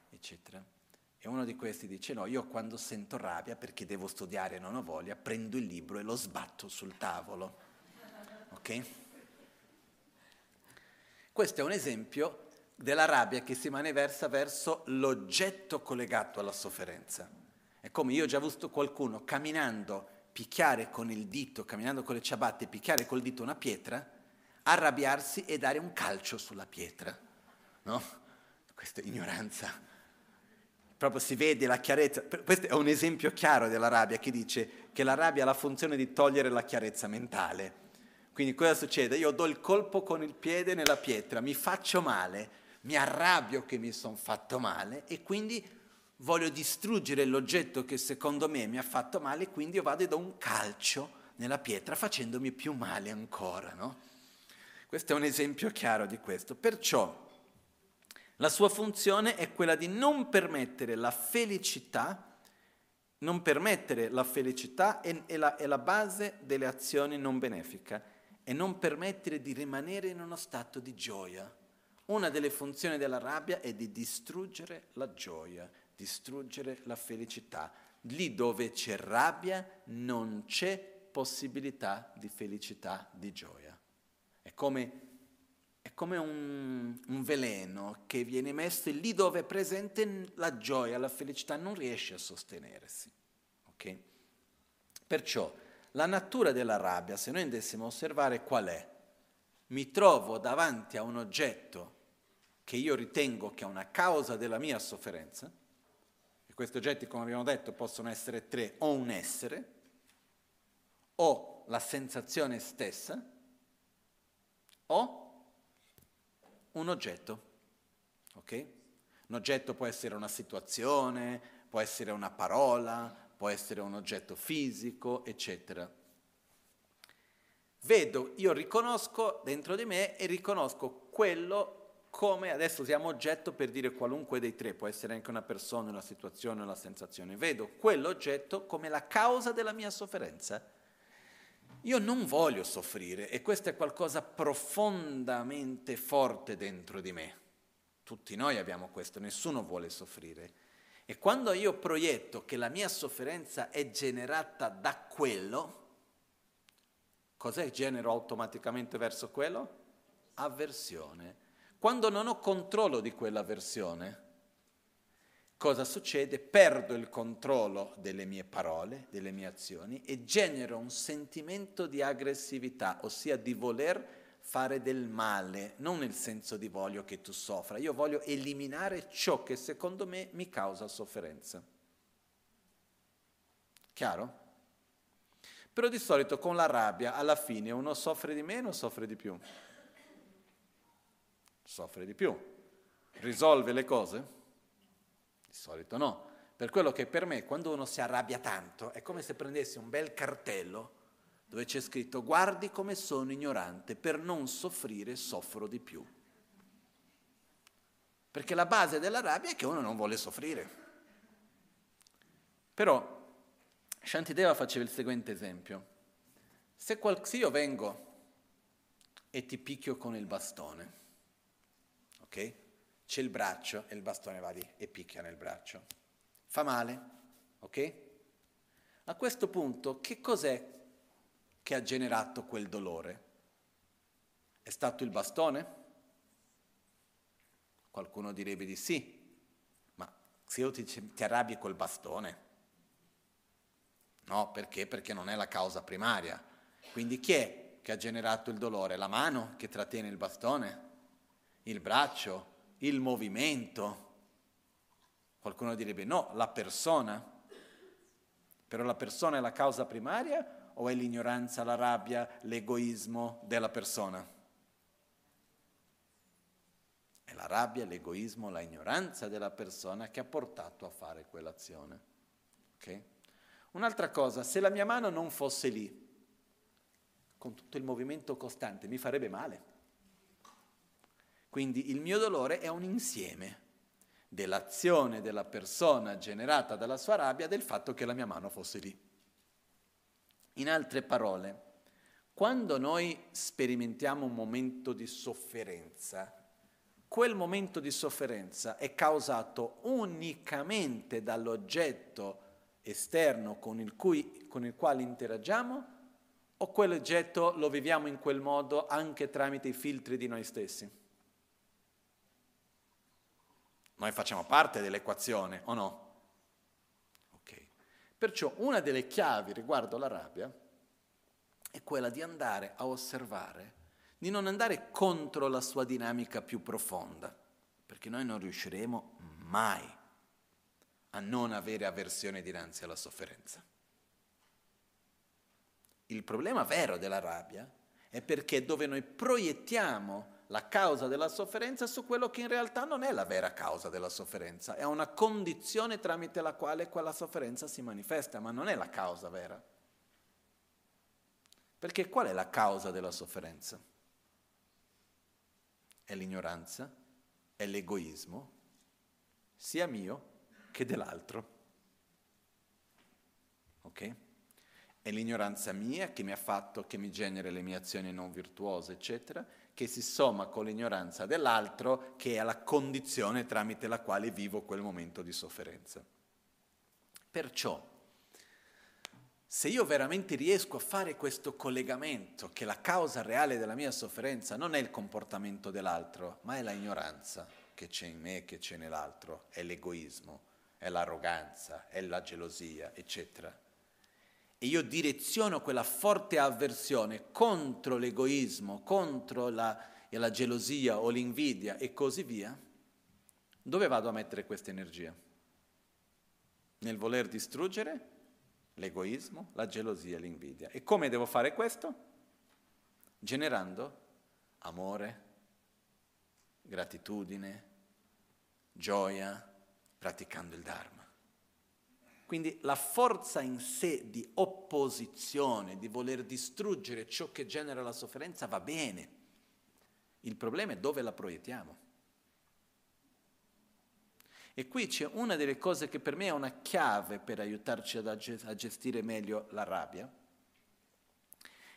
eccetera e uno di questi dice no, io quando sento rabbia perché devo studiare e non ho voglia prendo il libro e lo sbatto sul tavolo, ok? Questo è un esempio della rabbia che si manifesta verso l'oggetto collegato alla sofferenza. È come io ho già visto qualcuno camminando, picchiare con il dito, camminando con le ciabatte, picchiare col dito una pietra, arrabbiarsi e dare un calcio sulla pietra, no? Questa è ignoranza. Proprio si vede la chiarezza. Questo è un esempio chiaro della rabbia che dice che la rabbia ha la funzione di togliere la chiarezza mentale. Quindi cosa succede? Io do il colpo con il piede nella pietra, mi faccio male, mi arrabbio che mi sono fatto male e quindi voglio distruggere l'oggetto che secondo me mi ha fatto male, quindi io vado e do un calcio nella pietra facendomi più male ancora, no? Questo è un esempio chiaro di questo. Perciò la sua funzione è quella di non permettere la felicità non permettere la felicità è, è, la, è la base delle azioni non benefiche. E non permettere di rimanere in uno stato di gioia. Una delle funzioni della rabbia è di distruggere la gioia, distruggere la felicità. Lì dove c'è rabbia non c'è possibilità di felicità, di gioia. È come, è come un, un veleno che viene messo lì dove è presente la gioia, la felicità non riesce a sostenersi. Okay? Perciò, la natura della rabbia, se noi andessimo a osservare qual è, mi trovo davanti a un oggetto che io ritengo che è una causa della mia sofferenza, e questi oggetti, come abbiamo detto, possono essere tre, o un essere, o la sensazione stessa, o un oggetto, ok? Un oggetto può essere una situazione, può essere una parola, può essere un oggetto fisico, eccetera. Vedo, io riconosco dentro di me e riconosco quello come, adesso usiamo oggetto per dire qualunque dei tre, può essere anche una persona, una situazione, una sensazione. Vedo quell'oggetto come la causa della mia sofferenza. Io non voglio soffrire e questo è qualcosa profondamente forte dentro di me. Tutti noi abbiamo questo, nessuno vuole soffrire. E quando io proietto che la mia sofferenza è generata da quello, cos'è genero automaticamente verso quello? Avversione. Quando non ho controllo di quell'avversione, cosa succede? Perdo il controllo delle mie parole, delle mie azioni e genero un sentimento di aggressività, ossia di voler fare del male, non nel senso di voglio che tu soffra, io voglio eliminare ciò che secondo me mi causa sofferenza. Chiaro? Però di solito con la rabbia alla fine uno soffre di meno o soffre di più? Soffre di più. Risolve le cose? Di solito no. Per quello che per me quando uno si arrabbia tanto è come se prendessi un bel cartello dove c'è scritto: guardi come sono ignorante, per non soffrire soffro di più. Perché la base della rabbia è che uno non vuole soffrire. Però Shantideva faceva il seguente esempio: se io vengo e ti picchio con il bastone, ok? C'è il braccio e il bastone va lì e picchia nel braccio. Fa male, ok? A questo punto che cos'è che ha generato quel dolore? È stato il bastone? Qualcuno direbbe di sì, ma se io ti, ti arrabbi col bastone? No, perché? Perché non è la causa primaria. Quindi chi è che ha generato il dolore? La mano che trattiene il bastone? Il braccio? Il movimento? Qualcuno direbbe no, la persona. Però la persona è la causa primaria o è l'ignoranza, la rabbia, l'egoismo della persona? È la rabbia, l'egoismo, la ignoranza della persona che ha portato a fare quell'azione. Ok? Un'altra cosa, se la mia mano non fosse lì, con tutto il movimento costante, mi farebbe male. Quindi il mio dolore è un insieme dell'azione della persona generata dalla sua rabbia, del fatto che la mia mano fosse lì. In altre parole, quando noi sperimentiamo un momento di sofferenza, quel momento di sofferenza è causato unicamente dall'oggetto esterno con il, cui, con il quale interagiamo, o quell'oggetto lo viviamo in quel modo anche tramite i filtri di noi stessi? Noi facciamo parte dell'equazione, o no? Ok. Perciò una delle chiavi riguardo la rabbia è quella di andare a osservare, di non andare contro la sua dinamica più profonda, perché noi non riusciremo mai a non avere avversione dinanzi alla sofferenza. Il problema vero della rabbia è perché dove noi proiettiamo la causa della sofferenza su quello che in realtà non è la vera causa della sofferenza, è una condizione tramite la quale quella sofferenza si manifesta, ma non è la causa vera. Perché qual è la causa della sofferenza? È l'ignoranza, è l'egoismo, sia mio che dell'altro, ok? È l'ignoranza mia che mi ha fatto, che mi genera le mie azioni non virtuose, eccetera, che si somma con l'ignoranza dell'altro, che è la condizione tramite la quale vivo quel momento di sofferenza. Perciò, se io veramente riesco a fare questo collegamento, che la causa reale della mia sofferenza non è il comportamento dell'altro, ma è la ignoranza che c'è in me, che c'è nell'altro, è l'egoismo, è l'arroganza, è la gelosia, eccetera. E io direziono quella forte avversione contro l'egoismo, contro la, la gelosia o l'invidia e così via. Dove vado a mettere questa energia? Nel voler distruggere l'egoismo, la gelosia e l'invidia. E come devo fare questo? Generando amore, gratitudine, gioia, praticando il Dharma. Quindi la forza in sé di opposizione, di voler distruggere ciò che genera la sofferenza va bene. Il problema è dove la proiettiamo. E qui c'è una delle cose che per me è una chiave per aiutarci ad ag- a gestire meglio la rabbia,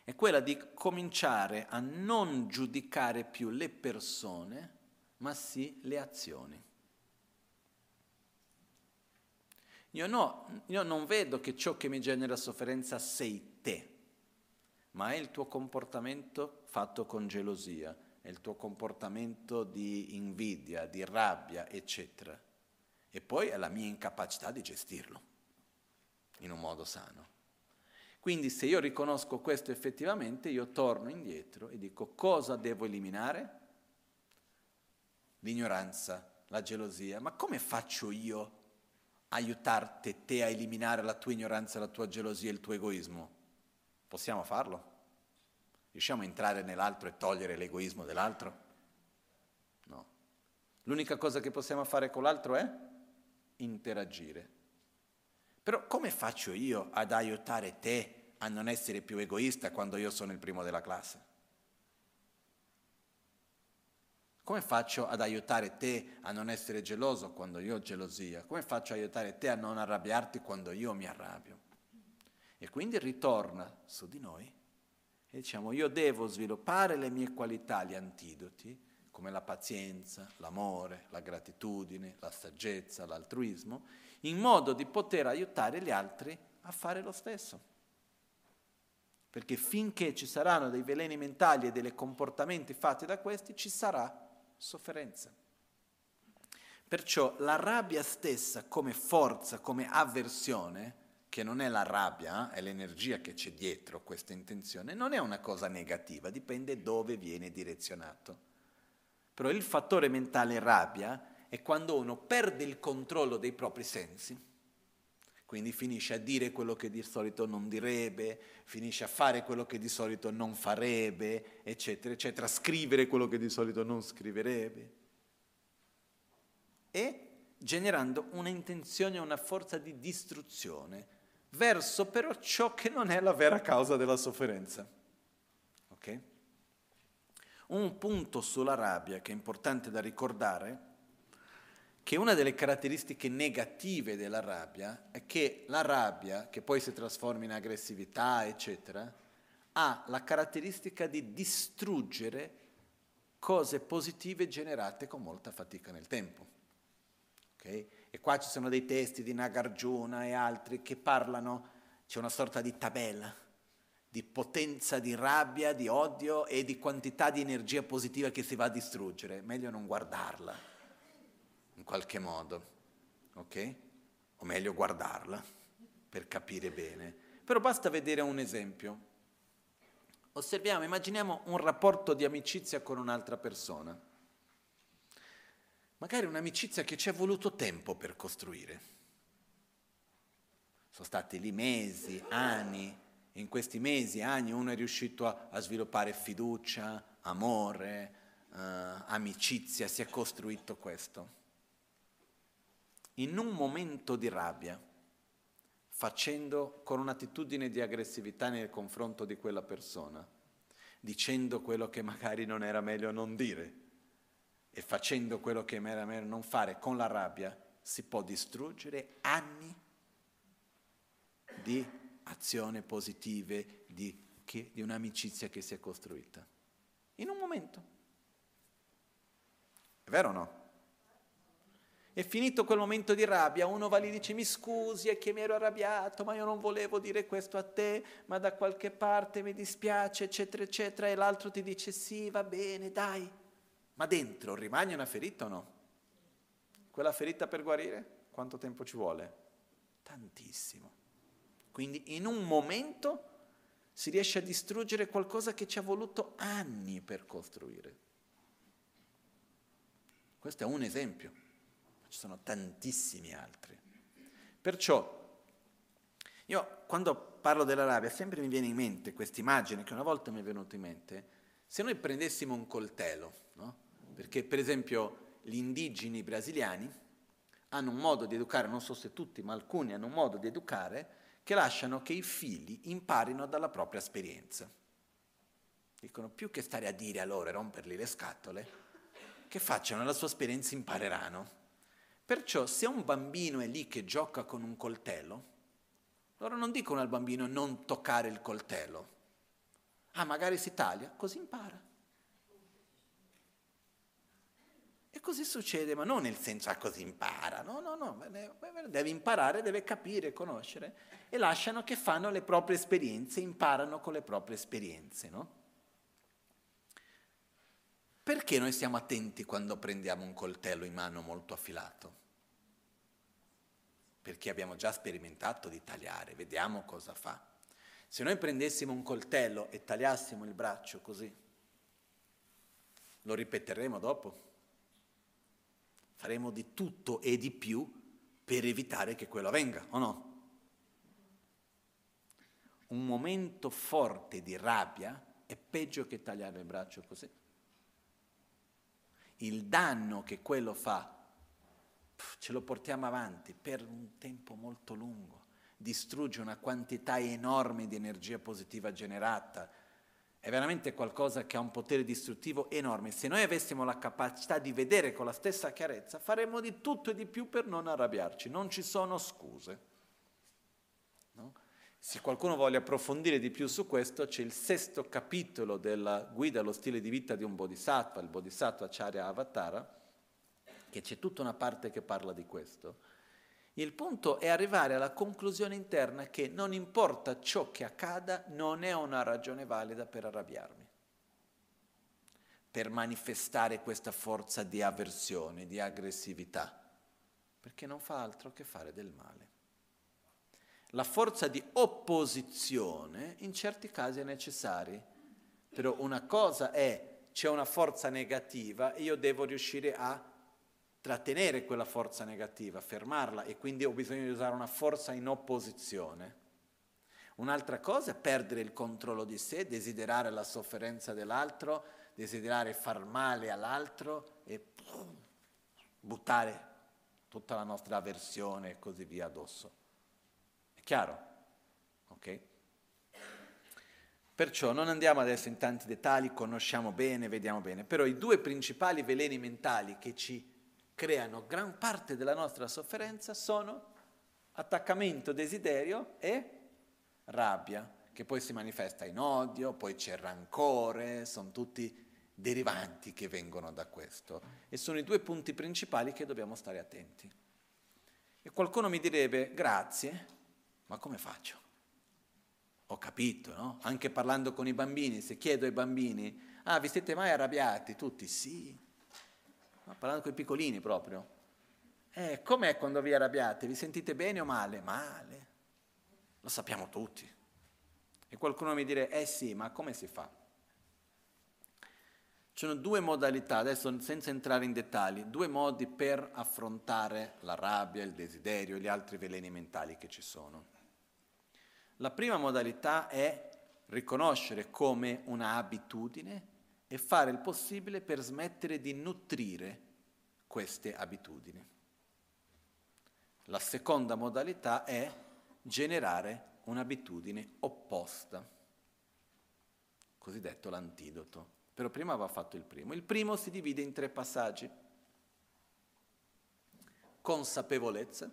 è quella di cominciare a non giudicare più le persone, ma sì le azioni. Io, no, io non vedo che ciò che mi genera sofferenza sei te, ma è il tuo comportamento fatto con gelosia, è il tuo comportamento di invidia, di rabbia, eccetera. E poi è la mia incapacità di gestirlo in un modo sano. Quindi se io riconosco questo effettivamente, io torno indietro e dico: cosa devo eliminare? L'ignoranza, la gelosia. Ma come faccio io aiutarti te a eliminare la tua ignoranza, la tua gelosia e il tuo egoismo? Possiamo farlo? Riusciamo a entrare nell'altro e togliere l'egoismo dell'altro? No. L'unica cosa che possiamo fare con l'altro è interagire. Però come faccio io ad aiutare te a non essere più egoista quando io sono il primo della classe? Come faccio ad aiutare te a non essere geloso quando io ho gelosia? Come faccio ad aiutare te a non arrabbiarti quando io mi arrabbio? E quindi ritorna su di noi e diciamo: io devo sviluppare le mie qualità, gli antidoti, come la pazienza, l'amore, la gratitudine, la saggezza, l'altruismo, in modo di poter aiutare gli altri a fare lo stesso. Perché finché ci saranno dei veleni mentali e dei comportamenti fatti da questi, ci sarà sofferenza. Perciò la rabbia stessa come forza, come avversione, che non è la rabbia, è l'energia che c'è dietro questa intenzione, non è una cosa negativa, dipende dove viene direzionato. Però il fattore mentale rabbia è quando uno perde il controllo dei propri sensi, quindi finisce a dire quello che di solito non direbbe, finisce a fare quello che di solito non farebbe, eccetera, eccetera, a scrivere quello che di solito non scriverebbe, e generando una intenzione, una forza di distruzione verso però ciò che non è la vera causa della sofferenza. Ok? Un punto sulla rabbia che è importante da ricordare, che una delle caratteristiche negative della rabbia è che la rabbia, che poi si trasforma in aggressività, eccetera, ha la caratteristica di distruggere cose positive generate con molta fatica nel tempo. Okay? E qua ci sono dei testi di Nagarjuna e altri che parlano, c'è una sorta di tabella di potenza di rabbia, di odio e di quantità di energia positiva che si va a distruggere. Meglio non guardarla, in qualche modo, ok? O meglio guardarla, per capire bene. Però basta vedere un esempio. Osserviamo, immaginiamo un rapporto di amicizia con un'altra persona. Magari un'amicizia che ci è voluto tempo per costruire. Sono stati lì mesi, anni. In questi mesi, anni, uno è riuscito a, a sviluppare fiducia, amore, eh, amicizia, si è costruito questo. In un momento di rabbia, facendo con un'attitudine di aggressività nel confronto di quella persona, dicendo quello che magari non era meglio non dire e facendo quello che era meglio non fare con la rabbia, si può distruggere anni di azioni positive di, che, di un'amicizia che si è costruita in un momento. È vero o no? È finito quel momento di rabbia, uno va lì e dice: mi scusi, è che mi ero arrabbiato, ma io non volevo dire questo a te, ma da qualche parte mi dispiace, eccetera eccetera, e l'altro ti dice: sì, va bene, dai. Ma dentro rimane una ferita o no? Quella ferita per guarire quanto tempo ci vuole? Tantissimo. Quindi in un momento si riesce a distruggere qualcosa che ci ha voluto anni per costruire. Questo è un esempio, ma ci sono tantissimi altri. Perciò, io quando parlo della rabbia sempre mi viene in mente questa immagine che una volta mi è venuta in mente, se noi prendessimo un coltello, no? Perché per esempio gli indigeni brasiliani hanno un modo di educare, non so se tutti, ma alcuni hanno un modo di educare, che lasciano che i figli imparino dalla propria esperienza. Dicono, più che stare a dire a loro e rompergli le scatole, che facciano la sua esperienza, impareranno. Perciò se un bambino è lì che gioca con un coltello, loro non dicono al bambino non toccare il coltello. Ah, magari si taglia, così impara. E così succede, ma non nel senso, ah, così impara, no, no, no, deve imparare, deve capire, conoscere, e lasciano che fanno le proprie esperienze, imparano con le proprie esperienze, no? Perché noi siamo attenti quando prendiamo un coltello in mano molto affilato? Perché abbiamo già sperimentato di tagliare, vediamo cosa fa. Se noi prendessimo un coltello e tagliassimo il braccio così, lo ripeteremo dopo? Faremo di tutto e di più per evitare che quello avvenga, o no? Un momento forte di rabbia è peggio che tagliare il braccio così. Il danno che quello fa, pff, ce lo portiamo avanti per un tempo molto lungo. distrugge una quantità enorme di energia positiva generata. È veramente qualcosa che ha un potere distruttivo enorme. Se noi avessimo la capacità di vedere con la stessa chiarezza, faremmo di tutto e di più per non arrabbiarci. Non ci sono scuse. No? Se qualcuno voglia approfondire di più su questo, c'è il sesto capitolo della guida allo stile di vita di un bodhisattva, il Bodhisattvacharyavatara, che c'è tutta una parte che parla di questo. Il punto è arrivare alla conclusione interna che non importa ciò che accada, non è una ragione valida per arrabbiarmi, per manifestare questa forza di avversione, di aggressività, perché non fa altro che fare del male. La forza di opposizione in certi casi è necessaria, però una cosa è c'è una forza negativa e io devo riuscire a trattenere quella forza negativa, fermarla, e quindi ho bisogno di usare una forza in opposizione. Un'altra cosa è perdere il controllo di sé, desiderare la sofferenza dell'altro, desiderare far male all'altro e pum, buttare tutta la nostra avversione e così via addosso. È chiaro? Ok? Perciò non andiamo adesso in tanti dettagli, conosciamo bene, vediamo bene, però i due principali veleni mentali che ci creano gran parte della nostra sofferenza sono attaccamento, desiderio e rabbia, che poi si manifesta in odio, poi c'è rancore, sono tutti derivanti che vengono da questo. E sono i due punti principali che dobbiamo stare attenti. E qualcuno mi direbbe, grazie, ma come faccio? Ho capito, no? Anche parlando con i bambini, se chiedo ai bambini, ah, vi siete mai arrabbiati? Tutti, sì. Ma parlando con i piccolini proprio. Eh, com'è quando vi arrabbiate? Vi sentite bene o male? Male. Lo sappiamo tutti. E qualcuno mi dirà, eh sì, ma come si fa? Ci sono due modalità, adesso senza entrare in dettagli, due modi per affrontare la rabbia, il desiderio e gli altri veleni mentali che ci sono. La prima modalità è riconoscere come una abitudine e fare il possibile per smettere di nutrire queste abitudini. La seconda modalità è generare un'abitudine opposta, cosiddetto l'antidoto. Però prima va fatto il primo. Il primo si divide in tre passaggi. Consapevolezza,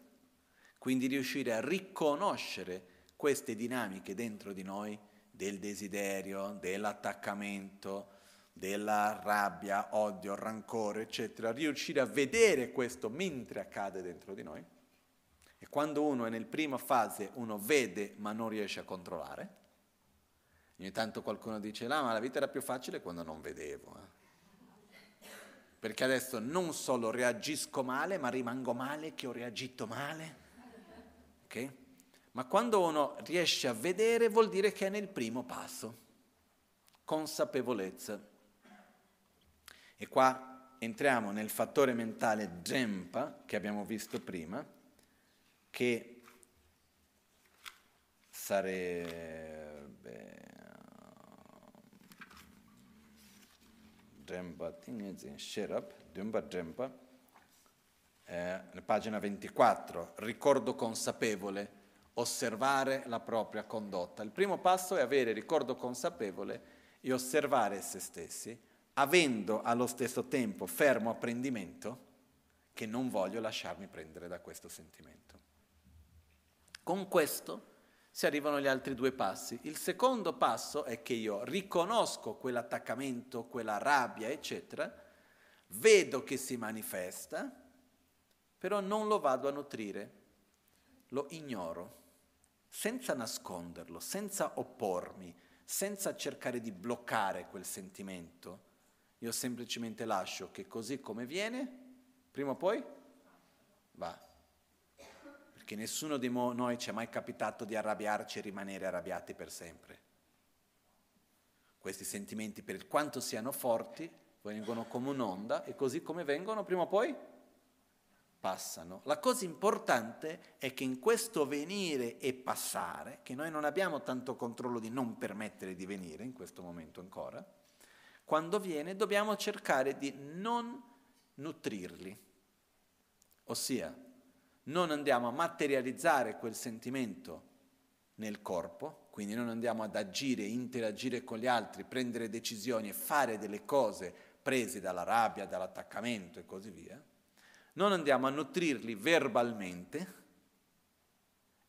quindi riuscire a riconoscere queste dinamiche dentro di noi, del desiderio, dell'attaccamento, della rabbia, odio, rancore, eccetera, riuscire a vedere questo mentre accade dentro di noi. E quando uno è nel prima fase, uno vede ma non riesce a controllare. Ogni tanto qualcuno dice, là, ma la vita era più facile quando non vedevo. Eh. Perché adesso non solo reagisco male, ma rimango male che ho reagito male. Ok? Ma quando uno riesce a vedere, vuol dire che è nel primo passo. Consapevolezza. E qua entriamo nel fattore mentale Dzempa, che abbiamo visto prima, che sarebbe Dzempa, Tingezin Sherab, Dzempa Dzempa, eh, pagina ventiquattro, ricordo consapevole, osservare la propria condotta. Il primo passo è avere ricordo consapevole e osservare se stessi, avendo allo stesso tempo fermo apprendimento che non voglio lasciarmi prendere da questo sentimento. Con questo si arrivano gli altri due passi. Il secondo passo è che io riconosco quell'attaccamento, quella rabbia, eccetera, vedo che si manifesta, però non lo vado a nutrire, lo ignoro, senza nasconderlo, senza oppormi, senza cercare di bloccare quel sentimento. Io semplicemente lascio che così come viene, prima o poi va. Perché nessuno di noi ci è mai capitato di arrabbiarci e rimanere arrabbiati per sempre. Questi sentimenti, per quanto siano forti, vengono come un'onda e così come vengono, prima o poi passano. La cosa importante è che in questo venire e passare, che noi non abbiamo tanto controllo di non permettere di venire in questo momento ancora, quando viene dobbiamo cercare di non nutrirli, ossia non andiamo a materializzare quel sentimento nel corpo, quindi non andiamo ad agire, interagire con gli altri, prendere decisioni e fare delle cose prese dalla rabbia, dall'attaccamento e così via, non andiamo a nutrirli verbalmente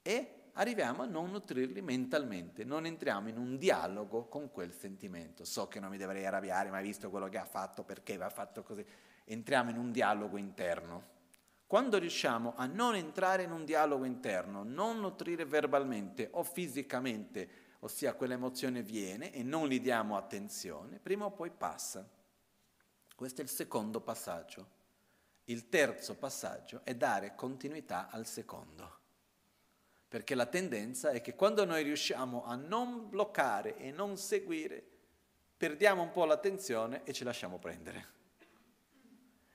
e arriviamo a non nutrirli mentalmente, non entriamo in un dialogo con quel sentimento. So che non mi dovrei arrabbiare, ma hai visto quello che ha fatto, perché va fatto così? Entriamo in un dialogo interno. Quando riusciamo a non entrare in un dialogo interno, non nutrire verbalmente o fisicamente, ossia quell'emozione viene e non gli diamo attenzione, prima o poi passa. Questo è il secondo passaggio. Il terzo passaggio è dare continuità al secondo. Perché la tendenza è che quando noi riusciamo a non bloccare e non seguire, perdiamo un po' l'attenzione e ci lasciamo prendere.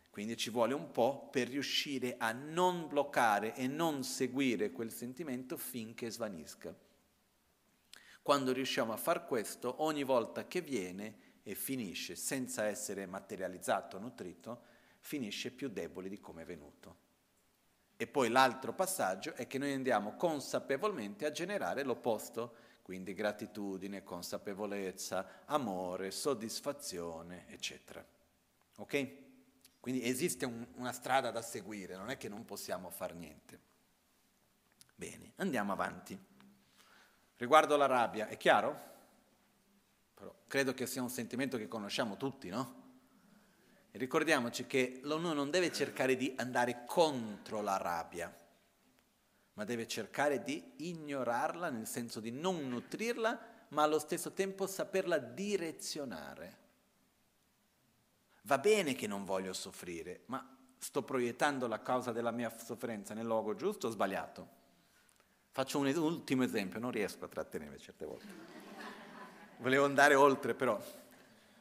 Quindi ci vuole un po' per riuscire a non bloccare e non seguire quel sentimento finché svanisca. Quando riusciamo a far questo, ogni volta che viene e finisce senza essere materializzato, nutrito, finisce più debole di come è venuto. E poi l'altro passaggio è che noi andiamo consapevolmente a generare l'opposto, quindi gratitudine, consapevolezza, amore, soddisfazione, eccetera. Ok? Quindi esiste un, una strada da seguire, non è che non possiamo far niente. Bene, andiamo avanti. Riguardo alla rabbia, è chiaro? Però credo che sia un sentimento che conosciamo tutti, no? E ricordiamoci che uno non deve cercare di andare contro la rabbia, ma deve cercare di ignorarla, nel senso di non nutrirla, ma allo stesso tempo saperla direzionare. Va bene che non voglio soffrire, ma sto proiettando la causa della mia sofferenza nel luogo giusto o sbagliato? Faccio un ultimo esempio, non riesco a trattenermi certe volte. Volevo andare oltre, però...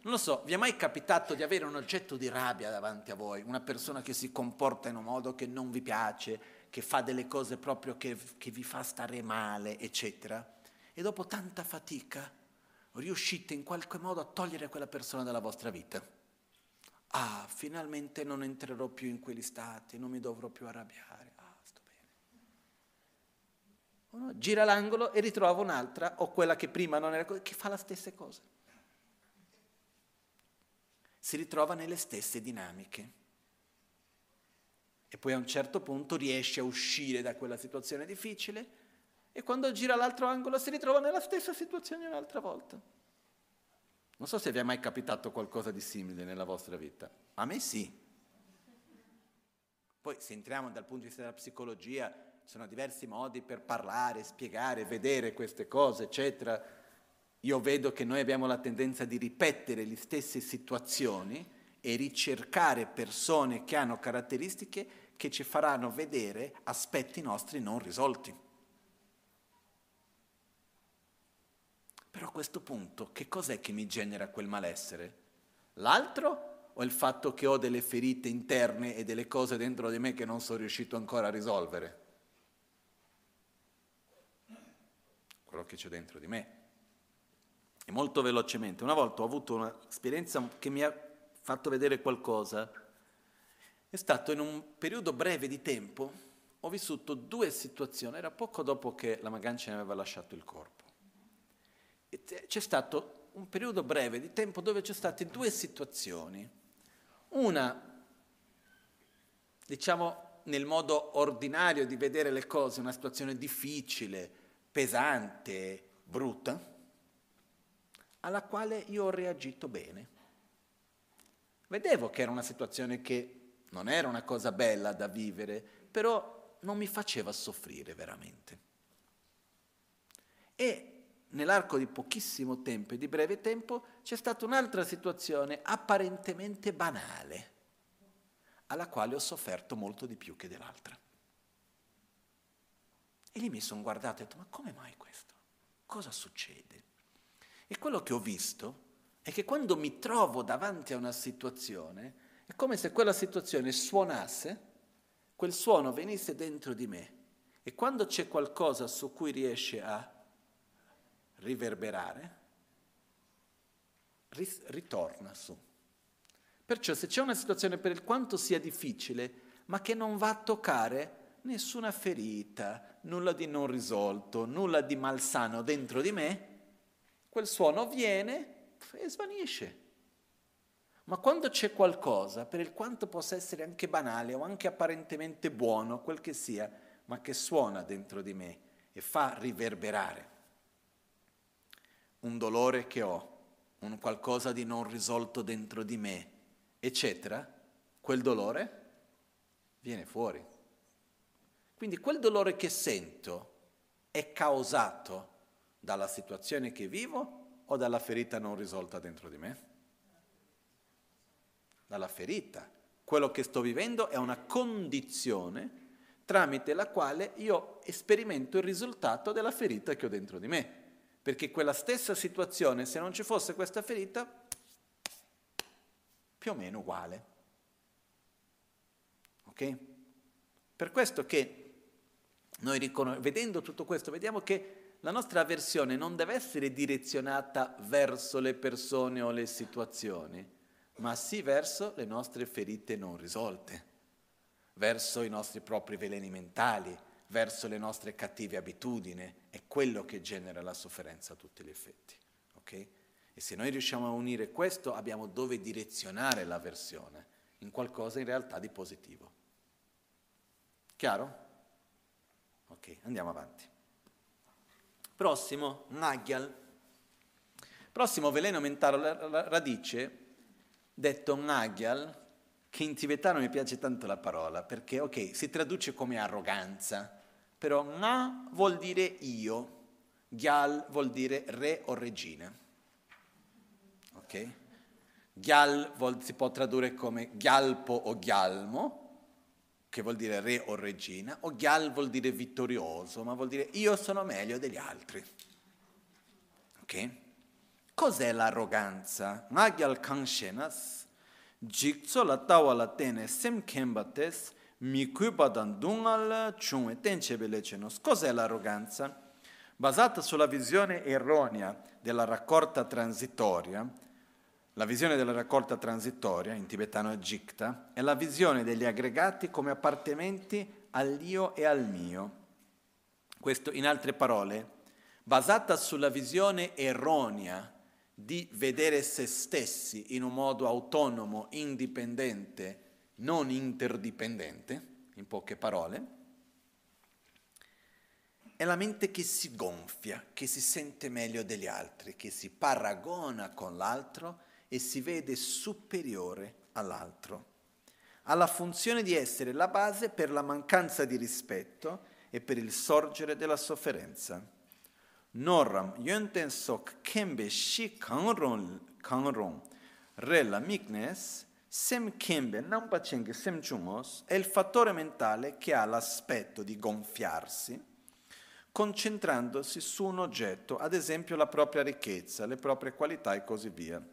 Non lo so, vi è mai capitato di avere un oggetto di rabbia davanti a voi? Una persona che si comporta in un modo che non vi piace, che fa delle cose proprio che, che vi fa stare male, eccetera. E dopo tanta fatica riuscite in qualche modo a togliere quella persona dalla vostra vita. Ah, finalmente non entrerò più in quegli stati, non mi dovrò più arrabbiare. Ah, sto bene. Uno gira l'angolo e ritrova un'altra, o quella che prima non era così, che fa le stesse cose. Si ritrova nelle stesse dinamiche e poi a un certo punto riesce a uscire da quella situazione difficile e quando gira all'altro angolo si ritrova nella stessa situazione un'altra volta. Non so se vi è mai capitato qualcosa di simile nella vostra vita. A me sì. Poi se entriamo dal punto di vista della psicologia, ci sono diversi modi per parlare, spiegare, vedere queste cose, eccetera. Io vedo che noi abbiamo la tendenza di ripetere le stesse situazioni e ricercare persone che hanno caratteristiche che ci faranno vedere aspetti nostri non risolti. Però a questo punto, che cos'è che mi genera quel malessere? L'altro o il fatto che ho delle ferite interne e delle cose dentro di me che non sono riuscito ancora a risolvere? Quello che c'è dentro di me. Molto velocemente, una volta ho avuto un'esperienza che mi ha fatto vedere qualcosa. È stato in un periodo breve di tempo, ho vissuto due situazioni, era poco dopo che la Maganci aveva lasciato il corpo. E c'è stato un periodo breve di tempo dove c'è state due situazioni. Una, diciamo nel modo ordinario di vedere le cose, una situazione difficile, pesante, brutta, alla quale io ho reagito bene. Vedevo che era una situazione che non era una cosa bella da vivere, però non mi faceva soffrire veramente. E nell'arco di pochissimo tempo e di breve tempo c'è stata un'altra situazione apparentemente banale, alla quale ho sofferto molto di più che dell'altra. E lì mi sono guardato e ho detto, ma come mai questo? Cosa succede? E quello che ho visto è che quando mi trovo davanti a una situazione, è come se quella situazione suonasse, quel suono venisse dentro di me. E quando c'è qualcosa su cui riesce a riverberare, ritorna su. Perciò se c'è una situazione per il quanto sia difficile, ma che non va a toccare nessuna ferita, nulla di non risolto, nulla di malsano dentro di me, quel suono viene e svanisce. Ma quando c'è qualcosa, per il quanto possa essere anche banale o anche apparentemente buono, quel che sia, ma che suona dentro di me e fa riverberare un dolore che ho, un qualcosa di non risolto dentro di me, eccetera, quel dolore viene fuori. Quindi quel dolore che sento è causato dalla situazione che vivo o dalla ferita non risolta dentro di me? Dalla ferita. Quello che sto vivendo è una condizione tramite la quale io sperimento il risultato della ferita che ho dentro di me. Perché quella stessa situazione, se non ci fosse questa ferita, più o meno uguale. Ok? Per questo che noi, ricon- vedendo tutto questo, vediamo che la nostra avversione non deve essere direzionata verso le persone o le situazioni, ma sì verso le nostre ferite non risolte, verso i nostri propri veleni mentali, verso le nostre cattive abitudini. È quello che genera la sofferenza a tutti gli effetti. Okay? E se noi riusciamo a unire questo, abbiamo dove direzionare l'avversione, in qualcosa in realtà di positivo. Chiaro? Ok, andiamo avanti. Prossimo, Nagyal. Prossimo veleno mentale alla radice, detto Nagyal, che in tibetano mi piace tanto la parola, perché, ok, si traduce come arroganza, però Nga vuol dire io, Gyal vuol dire re o regina, ok? Gyal vuol, si può tradurre come Gyalpo o Gyalmo, che vuol dire re o regina, o Gyal vuol dire vittorioso, ma vuol dire io sono meglio degli altri, ok? Cos'è l'arroganza? Nagyal kangshenas, Jikso la tawa la tene sem kembates, mikuba dandungal, chunwe tencebeleccenos. Cos'è l'arroganza? Basata sulla visione erronea della raccolta transitoria, la visione della raccolta transitoria, in tibetano jikta, è la visione degli aggregati come appartenenti all'io e al mio. Questo, in altre parole, basata sulla visione erronea di vedere se stessi in un modo autonomo, indipendente, non interdipendente, in poche parole, è la mente che si gonfia, che si sente meglio degli altri, che si paragona con l'altro e si vede superiore all'altro. Ha la funzione di essere la base per la mancanza di rispetto e per il sorgere della sofferenza. Norram yönten sok kembe shi kanron kanron re la mignes sem kembe non paceng sem chumos è il fattore mentale che ha l'aspetto di gonfiarsi concentrandosi su un oggetto, ad esempio la propria ricchezza, le proprie qualità e così via.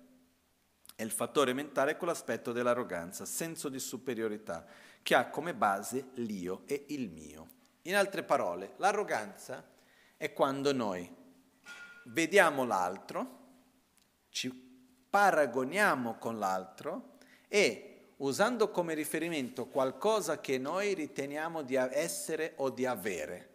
È il fattore mentale con l'aspetto dell'arroganza, senso di superiorità, che ha come base l'io e il mio. In altre parole, l'arroganza è quando noi vediamo l'altro, ci paragoniamo con l'altro e, usando come riferimento qualcosa che noi riteniamo di essere o di avere,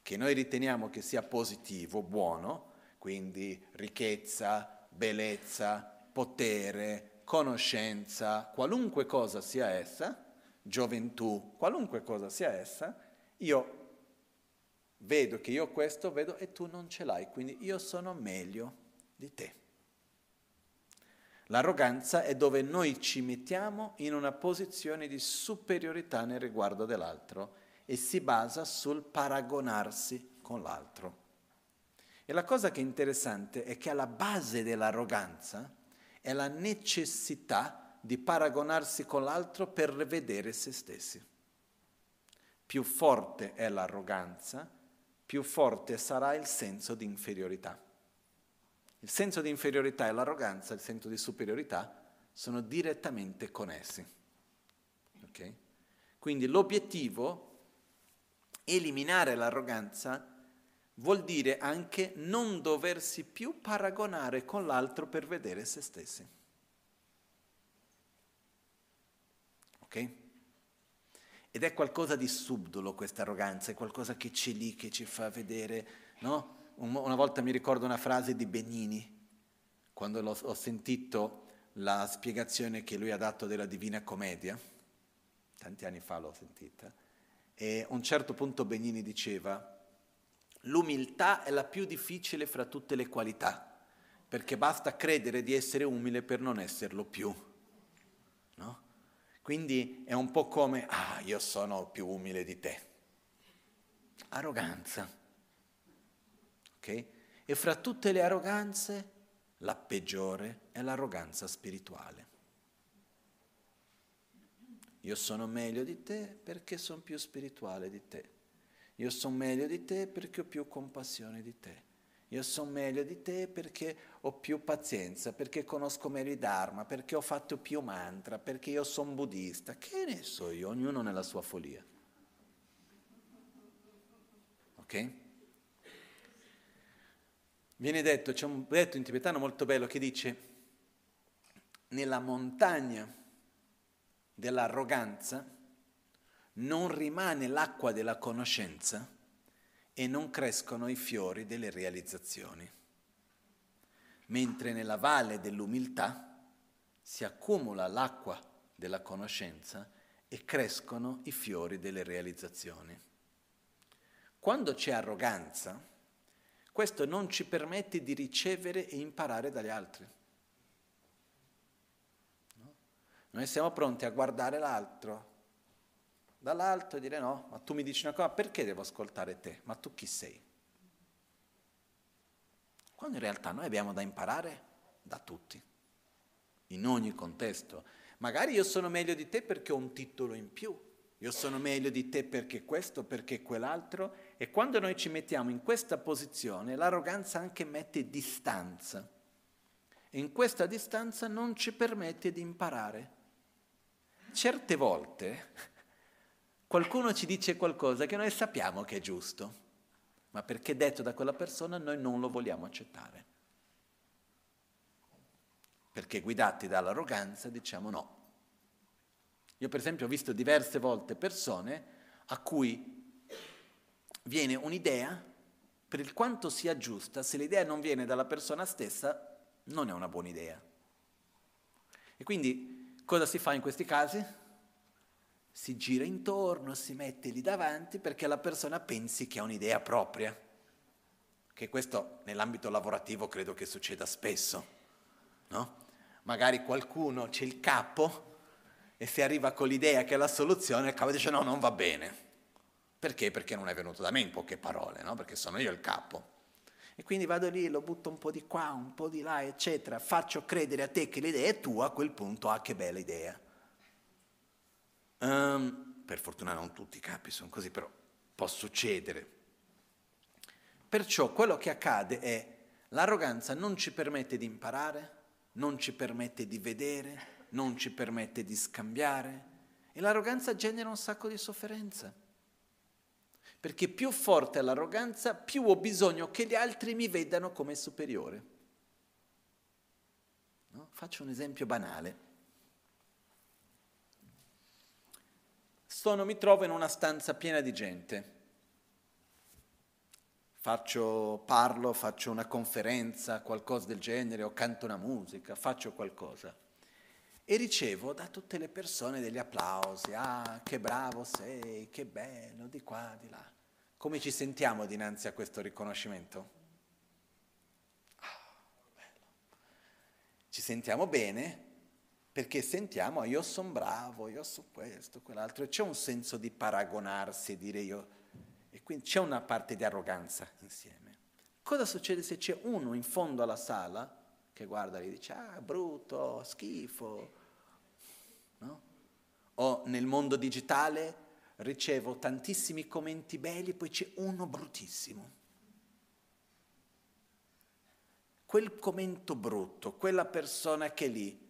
che noi riteniamo che sia positivo, buono, quindi ricchezza, bellezza, potere, conoscenza, qualunque cosa sia essa, gioventù, qualunque cosa sia essa, io vedo che io questo vedo e tu non ce l'hai, quindi io sono meglio di te. L'arroganza è dove noi ci mettiamo in una posizione di superiorità nel riguardo dell'altro e si basa sul paragonarsi con l'altro. E la cosa che è interessante è che alla base dell'arroganza è la necessità di paragonarsi con l'altro per vedere se stessi. Più forte è l'arroganza, più forte sarà il senso di inferiorità. Il senso di inferiorità e l'arroganza, il senso di superiorità, sono direttamente connessi. Okay? Quindi l'obiettivo, eliminare l'arroganza, vuol dire anche non doversi più paragonare con l'altro per vedere se stessi. Ok? Ed è qualcosa di subdolo questa arroganza, è qualcosa che c'è lì, che ci fa vedere, no? Una volta mi ricordo una frase di Benigni, quando l'ho, ho sentito la spiegazione che lui ha dato della Divina Commedia, tanti anni fa l'ho sentita, e a un certo punto Benigni diceva: l'umiltà è la più difficile fra tutte le qualità, perché basta credere di essere umile per non esserlo più, no? Quindi è un po' come, ah, io sono più umile di te. Arroganza. Ok? E fra tutte le arroganze, la peggiore è l'arroganza spirituale. Io sono meglio di te perché sono più spirituale di te. Io sono meglio di te perché ho più compassione di te. Io sono meglio di te perché ho più pazienza, perché conosco meglio i Dharma, perché ho fatto più mantra, perché io sono buddista. Che ne so io, ognuno nella sua follia. Ok? Viene detto, c'è un detto in tibetano molto bello che dice: nella montagna dell'arroganza non rimane l'acqua della conoscenza e non crescono i fiori delle realizzazioni, mentre nella valle dell'umiltà si accumula l'acqua della conoscenza e crescono i fiori delle realizzazioni. Quando c'è arroganza, questo non ci permette di ricevere e imparare dagli altri. No? Noi siamo pronti a guardare l'altro dall'alto e dire: no, ma tu mi dici una cosa, perché devo ascoltare te? Ma tu chi sei? Quando in realtà noi abbiamo da imparare da tutti, in ogni contesto. Magari io sono meglio di te perché ho un titolo in più, io sono meglio di te perché questo, perché quell'altro, e quando noi ci mettiamo in questa posizione, l'arroganza anche mette distanza, e in questa distanza non ci permette di imparare. Certe volte qualcuno ci dice qualcosa che noi sappiamo che è giusto, ma perché detto da quella persona noi non lo vogliamo accettare. Perché guidati dall'arroganza diciamo no. Io per esempio ho visto diverse volte persone a cui viene un'idea, per il quanto sia giusta, se l'idea non viene dalla persona stessa non è una buona idea. E quindi cosa si fa in questi casi? Si gira intorno, si mette lì davanti perché la persona pensi che ha un'idea propria, che questo nell'ambito lavorativo credo che succeda spesso, no? Magari qualcuno, c'è il capo, e se arriva con l'idea che è la soluzione, il capo dice no, non va bene. Perché? Perché non è venuto da me, in poche parole, no? Perché sono io il capo. E quindi vado lì, lo butto un po' di qua, un po' di là, eccetera, faccio credere a te che l'idea è tua, a quel punto, ah, che bella idea. Um, per fortuna non tutti i capi sono così, però può succedere. Perciò quello che accade è l'arroganza non ci permette di imparare, non ci permette di vedere, non ci permette di scambiare, e l'arroganza genera un sacco di sofferenza, perché più forte è l'arroganza, più ho bisogno che gli altri mi vedano come superiore, no? Faccio un esempio banale. Sono, mi trovo in una stanza piena di gente, faccio, parlo, faccio una conferenza, qualcosa del genere, o canto una musica, faccio qualcosa, e ricevo da tutte le persone degli applausi, ah, che bravo sei, che bello, di qua, di là. Come ci sentiamo dinanzi a questo riconoscimento? Ah, bello. Ci sentiamo bene, perché sentiamo, io sono bravo, io so questo, quell'altro, e c'è un senso di paragonarsi, dire io, e quindi c'è una parte di arroganza insieme. Cosa succede se c'è uno in fondo alla sala che guarda e dice, ah, brutto, schifo, no? O nel mondo digitale ricevo tantissimi commenti belli, poi c'è uno bruttissimo. Quel commento brutto, quella persona che è lì,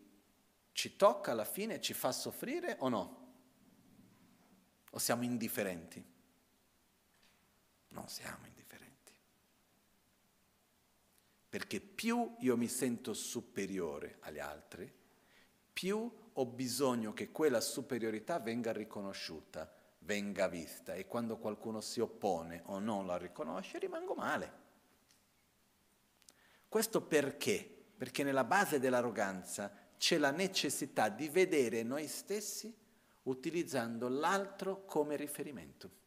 ci tocca alla fine, ci fa soffrire o no? O siamo indifferenti? Non siamo indifferenti. Perché più io mi sento superiore agli altri, più ho bisogno che quella superiorità venga riconosciuta, venga vista, e quando qualcuno si oppone o non la riconosce rimango male. Questo perché? Perché nella base dell'arroganza c'è la necessità di vedere noi stessi utilizzando l'altro come riferimento.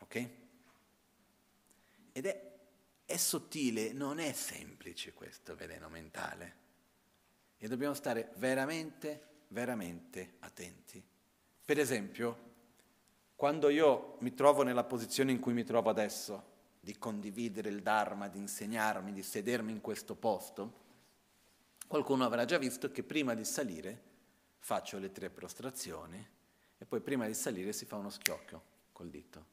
Ok? Ed è, è sottile, non è semplice questo veleno mentale. E dobbiamo stare veramente, veramente attenti. Per esempio, quando io mi trovo nella posizione in cui mi trovo adesso, di condividere il Dharma, di insegnarmi, di sedermi in questo posto, qualcuno avrà già visto che prima di salire faccio le tre prostrazioni e poi prima di salire si fa uno schiocco col dito.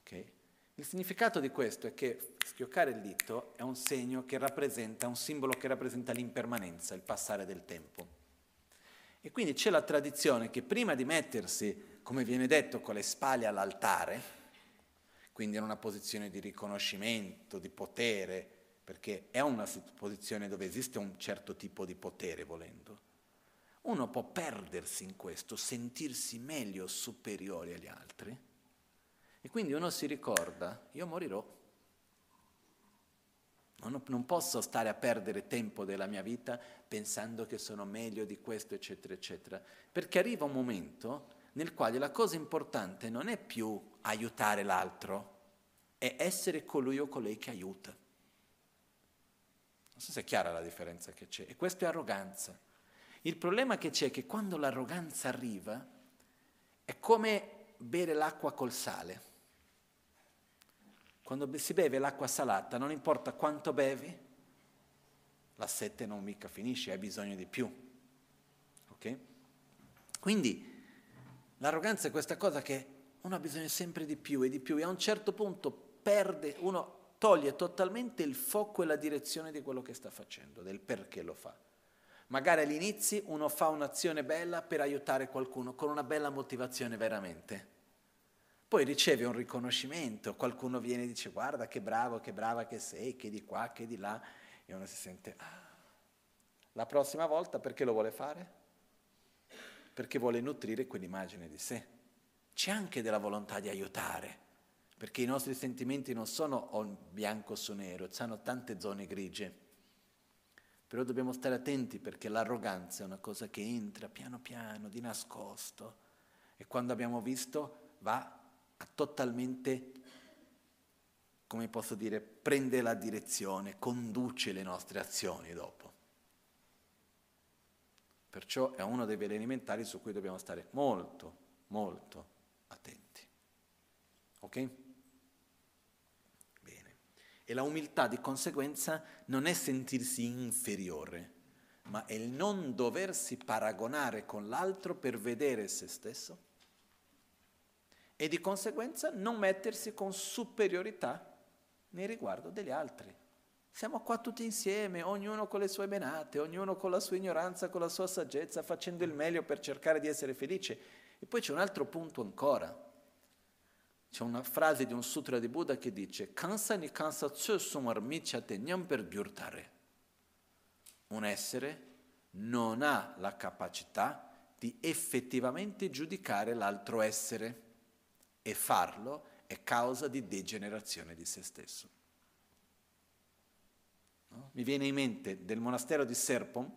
Okay? Il significato di questo è che schioccare il dito è un segno che rappresenta, un simbolo che rappresenta l'impermanenza, il passare del tempo. E quindi c'è la tradizione che prima di mettersi, come viene detto, con le spalle all'altare, quindi in una posizione di riconoscimento, di potere, perché è una posizione dove esiste un certo tipo di potere, volendo. Uno può perdersi in questo, sentirsi meglio, superiore agli altri, e quindi uno si ricorda, io morirò. Non, non posso stare a perdere tempo della mia vita pensando che sono meglio di questo, eccetera, eccetera, perché arriva un momento nel quale la cosa importante non è più aiutare l'altro, è essere colui o colei che aiuta. Non so se è chiara la differenza che c'è, e questo è arroganza. Il problema che c'è è che quando l'arroganza arriva è come bere l'acqua col sale. Quando si beve l'acqua salata, non importa quanto bevi, la sete non mica finisce, hai bisogno di più. Ok? Quindi l'arroganza è questa cosa che uno ha bisogno sempre di più e di più, e a un certo punto perde, uno toglie totalmente il foco e la direzione di quello che sta facendo, del perché lo fa. Magari all'inizio uno fa un'azione bella per aiutare qualcuno, con una bella motivazione veramente. Poi riceve un riconoscimento, qualcuno viene e dice guarda che bravo, che brava che sei, che di qua, che di là, e uno si sente ah. La prossima volta perché lo vuole fare? Perché vuole nutrire quell'immagine di sé. C'è anche della volontà di aiutare, perché i nostri sentimenti non sono bianco su nero, hanno tante zone grigie. Però dobbiamo stare attenti, perché l'arroganza è una cosa che entra piano piano, di nascosto, e quando abbiamo visto va a totalmente, come posso dire, prende la direzione, conduce le nostre azioni dopo. Perciò è uno dei veleni mentali su cui dobbiamo stare molto, molto attenti. Ok? Bene. E la umiltà di conseguenza non è sentirsi inferiore, ma è il non doversi paragonare con l'altro per vedere se stesso, e di conseguenza non mettersi con superiorità nei riguardo degli altri. Siamo qua tutti insieme, ognuno con le sue menate, ognuno con la sua ignoranza, con la sua saggezza, facendo il meglio per cercare di essere felice. E poi c'è un altro punto ancora. C'è una frase di un sutra di Buddha che dice «Kansani kansatsu sumarmicha tenyam per gyurtare». Un essere non ha la capacità di effettivamente giudicare l'altro essere, e farlo è causa di degenerazione di se stesso. Mi viene in mente del monastero di Serpong,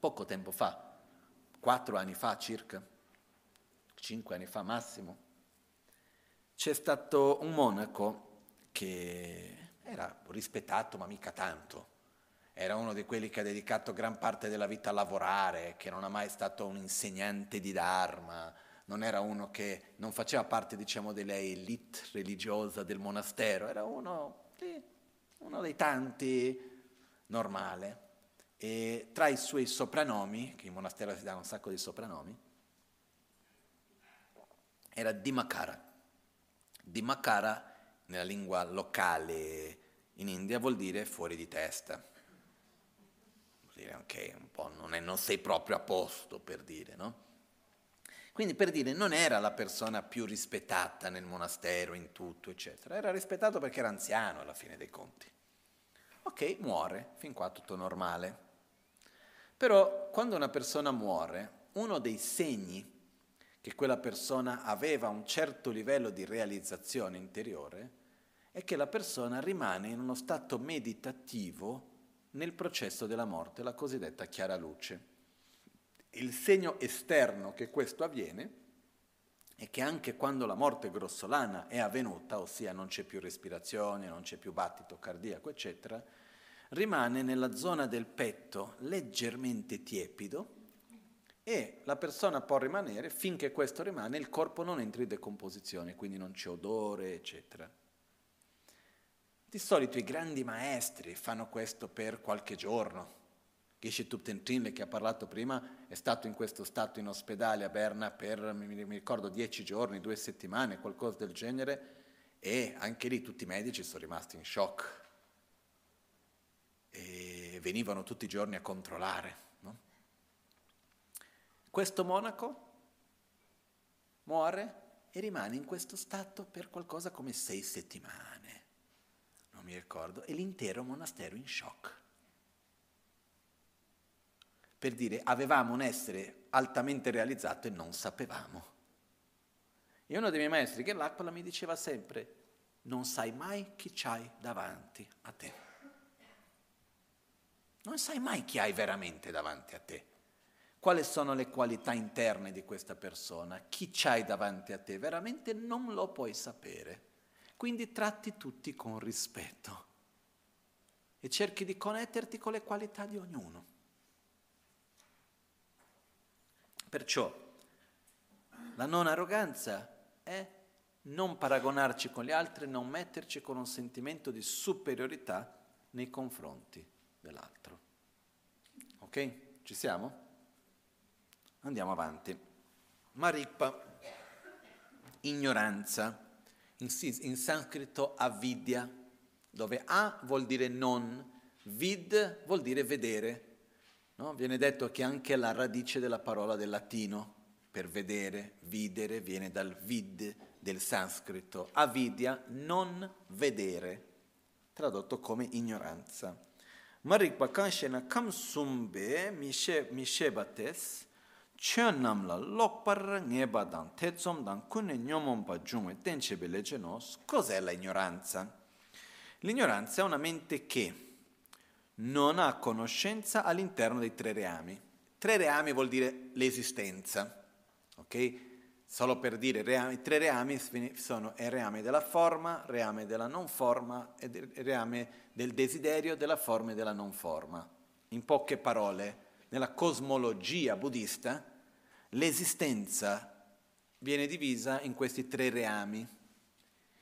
poco tempo fa, quattro anni fa circa, cinque anni fa massimo, c'è stato un monaco che era rispettato ma mica tanto, era uno di quelli che ha dedicato gran parte della vita a lavorare, che non ha mai stato un insegnante di Dharma, non era uno che non faceva parte, diciamo, dell'elite religiosa del monastero, era uno di... uno dei tanti, normale, e tra i suoi sopranomi, che in monastero si dà un sacco di sopranomi, era Dimakara. Dimakara, nella lingua locale in India, vuol dire fuori di testa. Vuol dire anche okay, un po' non, è, non sei proprio a posto, per dire, no? Quindi, per dire, non era la persona più rispettata nel monastero, in tutto, eccetera. Era rispettato perché era anziano, alla fine dei conti. Ok, muore, fin qua tutto normale. Però quando una persona muore, uno dei segni che quella persona aveva un certo livello di realizzazione interiore è che la persona rimane in uno stato meditativo nel processo della morte, la cosiddetta chiara luce. Il segno esterno che questo avviene è che anche quando la morte grossolana è avvenuta, ossia non c'è più respirazione, non c'è più battito cardiaco, eccetera, rimane nella zona del petto leggermente tiepido e la persona può rimanere, finché questo rimane, il corpo non entra in decomposizione, quindi non c'è odore, eccetera. Di solito i grandi maestri fanno questo per qualche giorno. Ghesce Tuten Trinle, che ha parlato prima, è stato in questo stato in ospedale a Berna per, mi ricordo, dieci giorni, due settimane, qualcosa del genere, e anche lì tutti i medici sono rimasti in shock. E venivano tutti i giorni a controllare, no? Questo monaco muore e rimane in questo stato per qualcosa come sei settimane, non mi ricordo, e l'intero monastero in shock. Per dire, avevamo un essere altamente realizzato e non sapevamo. E uno dei miei maestri, che l'acqua mi diceva sempre, non sai mai chi c'hai davanti a te. Non sai mai chi hai veramente davanti a te. Quali sono le qualità interne di questa persona? Chi c'hai davanti a te? Veramente non lo puoi sapere. Quindi tratti tutti con rispetto e cerchi di connetterti con le qualità di ognuno. Perciò la non arroganza è non paragonarci con gli altri, non metterci con un sentimento di superiorità nei confronti dell'altro. Ok? Ci siamo? Andiamo avanti. Marippa, ignoranza, in, in sanscrito avidya, dove a vuol dire non, vid vuol dire vedere, no? Viene detto che anche la radice della parola del latino per vedere, videre, viene dal vid del sanscrito, avidya, non vedere, tradotto come ignoranza. Marikpa kanshena kamsumbe mishebates chönamla lokparra ngebadan tezomdan kune nyomomba giunge tenchebe legenos. Cos'è la ignoranza? L'ignoranza è una mente che non ha conoscenza all'interno dei tre reami. Tre reami vuol dire l'esistenza, ok? Solo per dire, reami, tre reami sono il reame della forma, il reame della non forma, e il reame del desiderio, della forma e della non forma. In poche parole, nella cosmologia buddista, l'esistenza viene divisa in questi tre reami.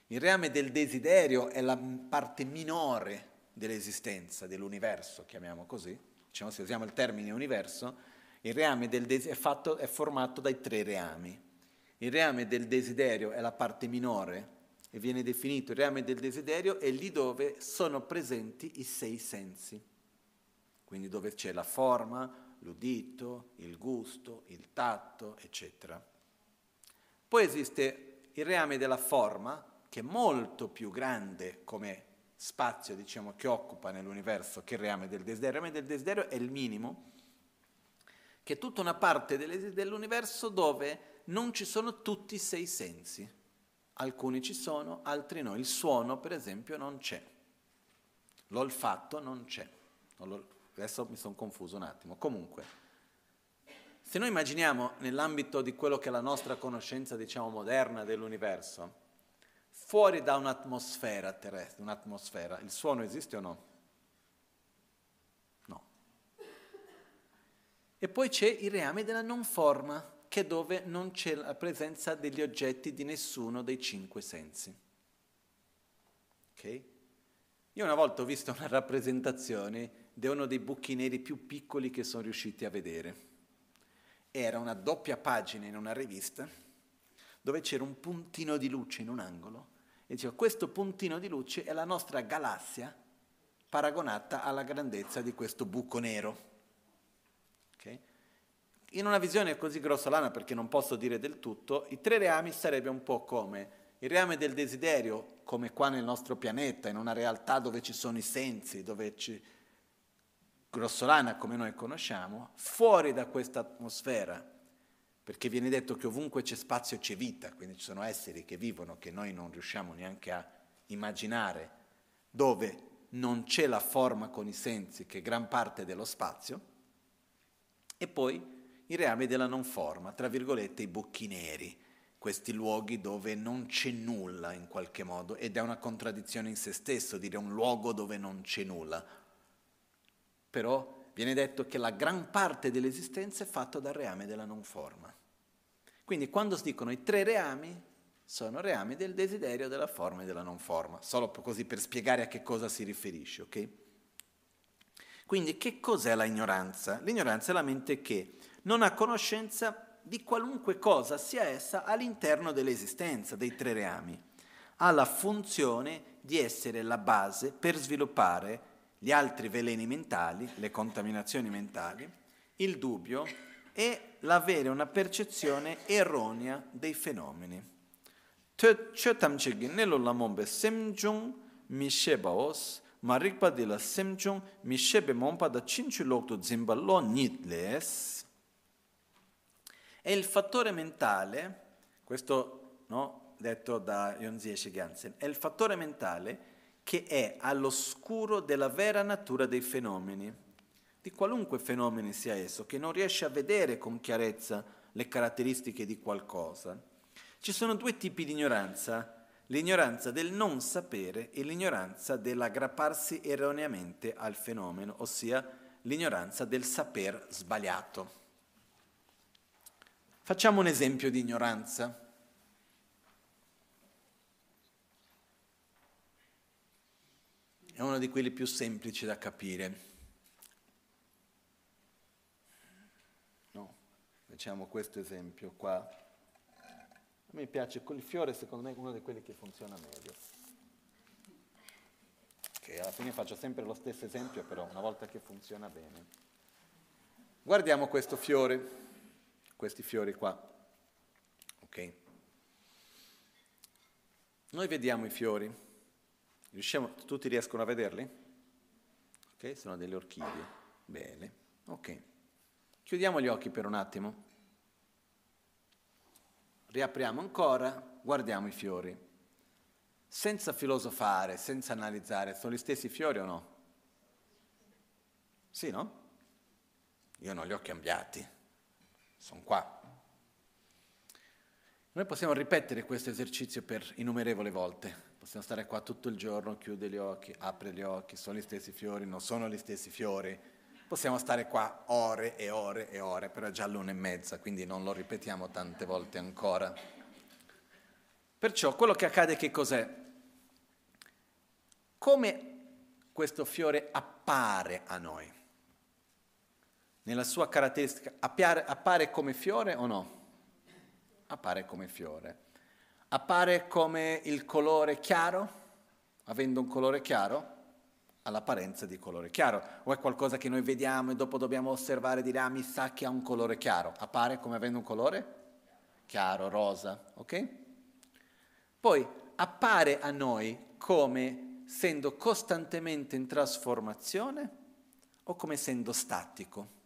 Il reame del desiderio è la parte minore dell'esistenza, dell'universo, chiamiamo così, diciamo, se usiamo il termine universo, il reame del desiderio è, fatto, è formato dai tre reami. Il reame del desiderio è la parte minore e viene definito il reame del desiderio è lì dove sono presenti i sei sensi, quindi dove c'è la forma, l'udito, il gusto, il tatto, eccetera. Poi esiste il reame della forma, che è molto più grande come spazio, diciamo, che occupa nell'universo che il reame del desiderio. Il reame del desiderio è il minimo, che è tutta una parte dell'universo dove non ci sono tutti i sei sensi, alcuni ci sono, altri no. Il suono, per esempio, non c'è, l'olfatto non c'è. Adesso mi sono confuso un attimo. Comunque, se noi immaginiamo nell'ambito di quello che è la nostra conoscenza, diciamo, moderna dell'universo, fuori da un'atmosfera terrestre, un'atmosfera, il suono esiste o no? No. E poi c'è il reame della non forma, che è dove non c'è la presenza degli oggetti di nessuno dei cinque sensi. Ok? Io una volta ho visto una rappresentazione di uno dei buchi neri più piccoli che sono riusciti a vedere. Era una doppia pagina in una rivista dove c'era un puntino di luce in un angolo e diceva: questo puntino di luce è la nostra galassia paragonata alla grandezza di questo buco nero. Ok? In una visione così grossolana, perché non posso dire del tutto, i tre reami sarebbe un po' come il reame del desiderio, come qua nel nostro pianeta, in una realtà dove ci sono i sensi, dove ci grossolana come noi conosciamo, fuori da questa atmosfera, perché viene detto che ovunque c'è spazio c'è vita, quindi ci sono esseri che vivono che noi non riusciamo neanche a immaginare, dove non c'è la forma con i sensi che è gran parte dello spazio, e poi i reami della non forma, tra virgolette i buchi neri, questi luoghi dove non c'è nulla in qualche modo, ed è una contraddizione in se stesso dire un luogo dove non c'è nulla. Però viene detto che la gran parte dell'esistenza è fatta dal reame della non forma. Quindi quando si dicono i tre reami, sono reami del desiderio, della forma e della non forma, solo così per spiegare a che cosa si riferisce, ok? Quindi che cos'è la ignoranza? L'ignoranza è la mente che non ha conoscenza di qualunque cosa sia essa all'interno dell'esistenza dei tre reami, ha la funzione di essere la base per sviluppare gli altri veleni mentali, le contaminazioni mentali, il dubbio e l'avere una percezione erronea dei fenomeni. E il fattore mentale, questo no, detto da Yongzin Yeshe Gyaltsen, è il fattore mentale che è all'oscuro della vera natura dei fenomeni, di qualunque fenomeno sia esso, che non riesce a vedere con chiarezza le caratteristiche di qualcosa. Ci sono due tipi di ignoranza, l'ignoranza del non sapere e l'ignoranza dell'aggrapparsi erroneamente al fenomeno, ossia l'ignoranza del saper sbagliato. Facciamo un esempio di ignoranza. È uno di quelli più semplici da capire. No, facciamo questo esempio qua. A me piace, il fiore secondo me è uno di quelli che funziona meglio. Che alla fine faccio sempre lo stesso esempio, però una volta che funziona bene. Guardiamo questo fiore. Questi fiori qua, ok? Noi vediamo i fiori, riusciamo, tutti riescono a vederli? Ok, sono delle orchidee, bene, ok. Chiudiamo gli occhi per un attimo, riapriamo ancora, guardiamo i fiori, senza filosofare, senza analizzare, sono gli stessi fiori o no? Sì, no? Io non li ho cambiati. Sono qua. Noi possiamo ripetere questo esercizio per innumerevoli volte, possiamo stare qua tutto il giorno, chiude gli occhi, apre gli occhi, sono gli stessi fiori, non sono gli stessi fiori, possiamo stare qua ore e ore e ore, però è già l'una e mezza, quindi non lo ripetiamo tante volte ancora. Perciò quello che accade che cos'è? Come questo fiore appare a noi? Nella sua caratteristica, appare, appare come fiore o no? Appare come fiore. Appare come il colore chiaro, avendo un colore chiaro, all'apparenza di colore chiaro. O è qualcosa che noi vediamo e dopo dobbiamo osservare e dire, ah, mi sa che ha un colore chiaro. Appare come avendo un colore chiaro, rosa, ok? Poi appare a noi come essendo costantemente in trasformazione o come essendo statico.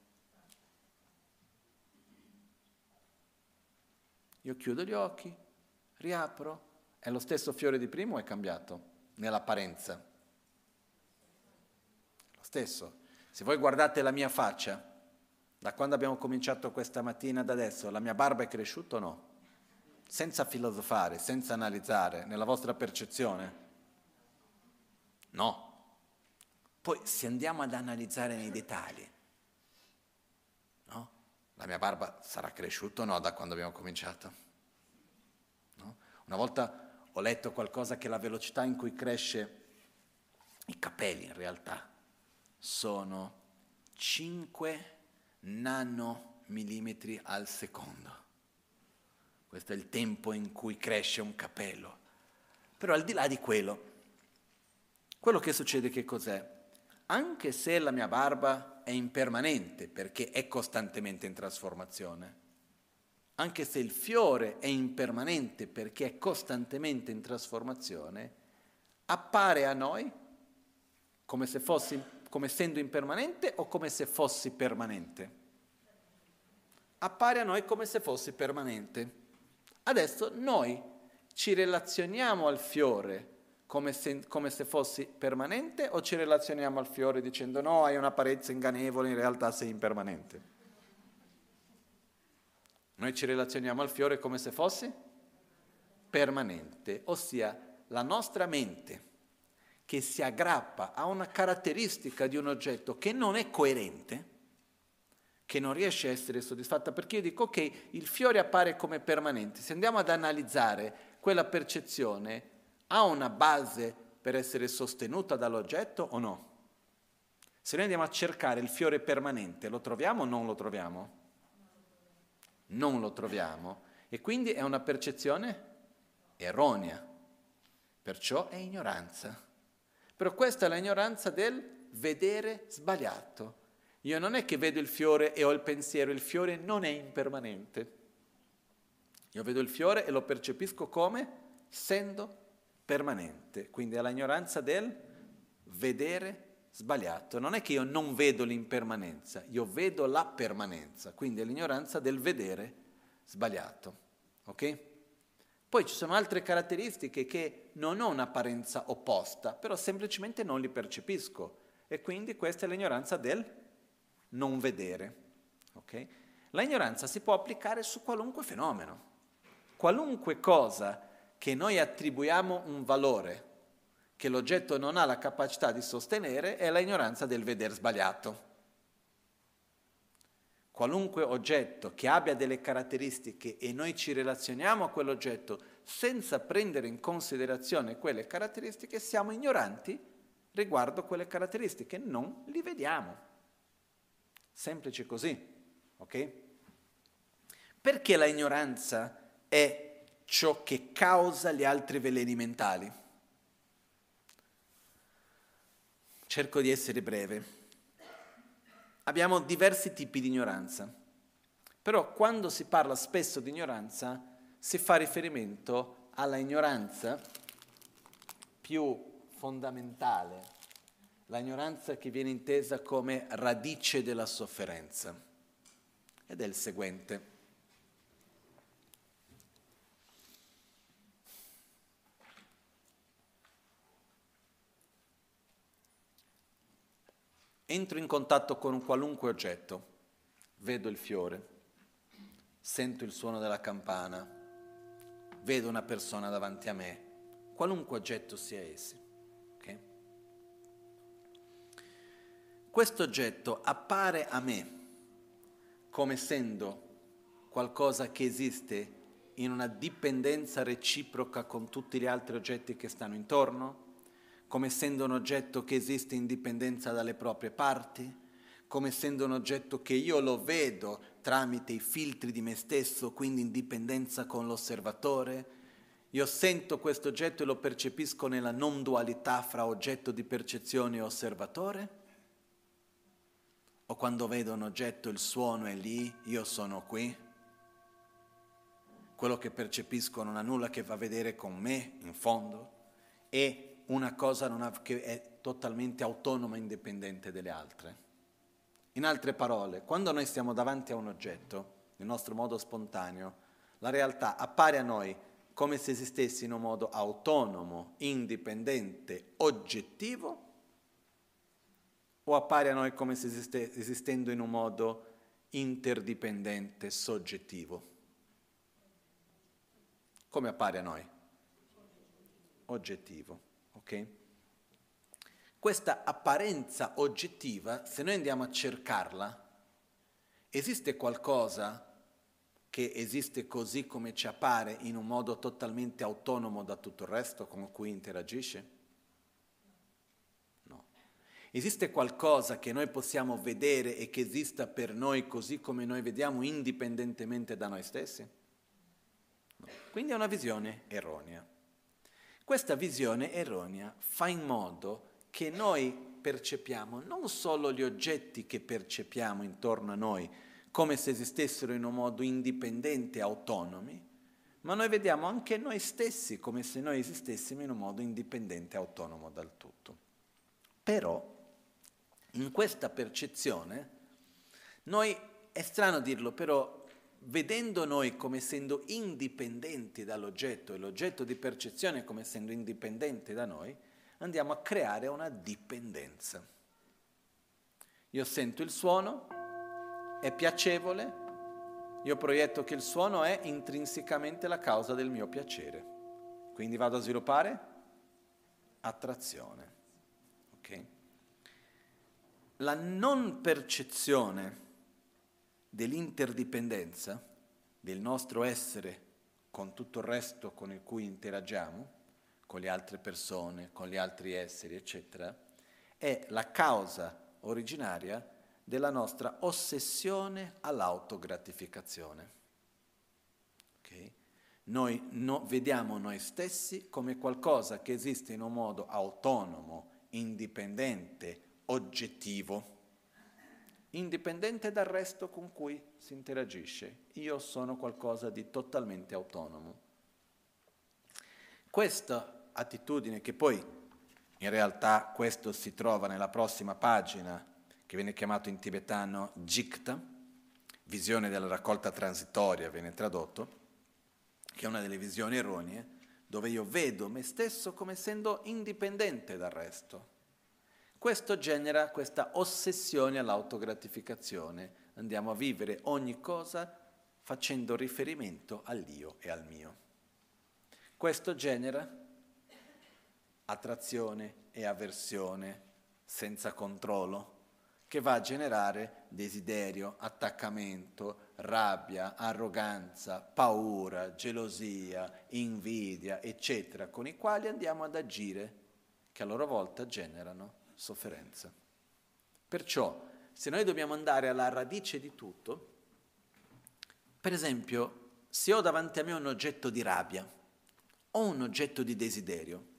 Io chiudo gli occhi, riapro, è lo stesso fiore di prima o è cambiato nell'apparenza? Lo stesso. Se voi guardate la mia faccia, da quando abbiamo cominciato questa mattina ad adesso, la mia barba è cresciuta o no? Senza filosofare, senza analizzare, nella vostra percezione? No. Poi se andiamo ad analizzare nei dettagli, no? La mia barba sarà cresciuta o no da quando abbiamo cominciato? No? Una volta ho letto qualcosa che la velocità in cui cresce i capelli in realtà sono cinque nanomillimetri al secondo. Questo è il tempo in cui cresce un capello. Però al di là di quello, quello che succede che cos'è? Anche se la mia barba è impermanente, perché è costantemente in trasformazione, anche se il fiore è impermanente perché è costantemente in trasformazione, appare a noi come se fosse come essendo impermanente o come se fossi permanente? Appare a noi come se fosse permanente. Adesso noi ci relazioniamo al fiore come se, come se fosse permanente, o ci relazioniamo al fiore dicendo no, hai un'apparenza ingannevole, in realtà sei impermanente? Noi ci relazioniamo al fiore come se fosse permanente, ossia la nostra mente che si aggrappa a una caratteristica di un oggetto che non è coerente, che non riesce a essere soddisfatta, perché io dico ok, il fiore appare come permanente, se andiamo ad analizzare quella percezione ha una base per essere sostenuta dall'oggetto o no? Se noi andiamo a cercare il fiore permanente, lo troviamo o non lo troviamo? Non lo troviamo, e quindi è una percezione erronea, perciò è ignoranza. Però questa è l'ignoranza del vedere sbagliato. Io non è che vedo il fiore e ho il pensiero, il fiore non è impermanente. Io vedo il fiore e lo percepisco come essendo permanente, quindi è l'ignoranza del vedere sbagliato. Non è che io non vedo l'impermanenza, io vedo la permanenza, quindi è l'ignoranza del vedere sbagliato. Ok? Poi ci sono altre caratteristiche che non ho un'apparenza opposta, però semplicemente non li percepisco, e quindi questa è l'ignoranza del non vedere. Okay? La ignoranza si può applicare su qualunque fenomeno, qualunque cosa che noi attribuiamo un valore che l'oggetto non ha la capacità di sostenere è la ignoranza del vedere sbagliato. Qualunque oggetto che abbia delle caratteristiche e noi ci relazioniamo a quell'oggetto senza prendere in considerazione quelle caratteristiche, siamo ignoranti riguardo quelle caratteristiche, non li vediamo. Semplice così, ok? Perché la ignoranza è ciò che causa gli altri veleni mentali? Cerco di essere breve. Abbiamo diversi tipi di ignoranza, però quando si parla spesso di ignoranza si fa riferimento alla ignoranza più fondamentale, la ignoranza che viene intesa come radice della sofferenza, ed è il seguente. Entro in contatto con qualunque oggetto, vedo il fiore, sento il suono della campana, vedo una persona davanti a me, qualunque oggetto sia esso. Questo oggetto appare a me come essendo qualcosa che esiste in una dipendenza reciproca con tutti gli altri oggetti che stanno intorno, come essendo un oggetto che esiste in dipendenza dalle proprie parti, come essendo un oggetto che io lo vedo tramite i filtri di me stesso, quindi in dipendenza con l'osservatore. Io sento questo oggetto e lo percepisco nella non dualità fra oggetto di percezione e osservatore. O quando vedo un oggetto, il suono è lì, io sono qui. Quello che percepisco non ha nulla che fa a vedere con me, in fondo, e una cosa non ha, che è totalmente autonoma e indipendente dalle altre. In altre parole, quando noi siamo davanti a un oggetto, nel nostro modo spontaneo, la realtà appare a noi come se esistesse in un modo autonomo, indipendente, oggettivo, o appare a noi come se esiste, esistendo in un modo interdipendente, soggettivo? Come appare a noi? Oggettivo, ok? Questa apparenza oggettiva, se noi andiamo a cercarla, esiste qualcosa che esiste così come ci appare in un modo totalmente autonomo da tutto il resto con cui interagisce? Esiste qualcosa che noi possiamo vedere e che esista per noi così come noi vediamo indipendentemente da noi stessi? No. Quindi è una visione erronea. Questa visione erronea fa in modo che noi percepiamo non solo gli oggetti che percepiamo intorno a noi come se esistessero in un modo indipendente e autonomi, ma noi vediamo anche noi stessi come se noi esistessimo in un modo indipendente e autonomo dal tutto. Però in questa percezione, noi, è strano dirlo, però vedendo noi come essendo indipendenti dall'oggetto e l'oggetto di percezione come essendo indipendente da noi, andiamo a creare una dipendenza. Io sento il suono, è piacevole, io proietto che il suono è intrinsecamente la causa del mio piacere. Quindi vado a sviluppare attrazione. Okay? La non percezione dell'interdipendenza, del nostro essere con tutto il resto con il cui interagiamo, con le altre persone, con gli altri esseri, eccetera, è la causa originaria della nostra ossessione all'autogratificazione. Okay? Noi no, vediamo noi stessi come qualcosa che esiste in un modo autonomo, indipendente, oggettivo, indipendente dal resto con cui si interagisce. Io sono qualcosa di totalmente autonomo. Questa attitudine, che poi in realtà questo si trova nella prossima pagina, che viene chiamato in tibetano jikta, visione della raccolta transitoria, viene tradotto, che è una delle visioni erronee, dove io vedo me stesso come essendo indipendente dal resto. Questo genera questa ossessione all'autogratificazione. Andiamo a vivere ogni cosa facendo riferimento all'io e al mio. Questo genera attrazione e avversione senza controllo, che va a generare desiderio, attaccamento, rabbia, arroganza, paura, gelosia, invidia, eccetera, con i quali andiamo ad agire, che a loro volta generano sofferenza. Perciò, se noi dobbiamo andare alla radice di tutto, per esempio, se ho davanti a me un oggetto di rabbia o un oggetto di desiderio,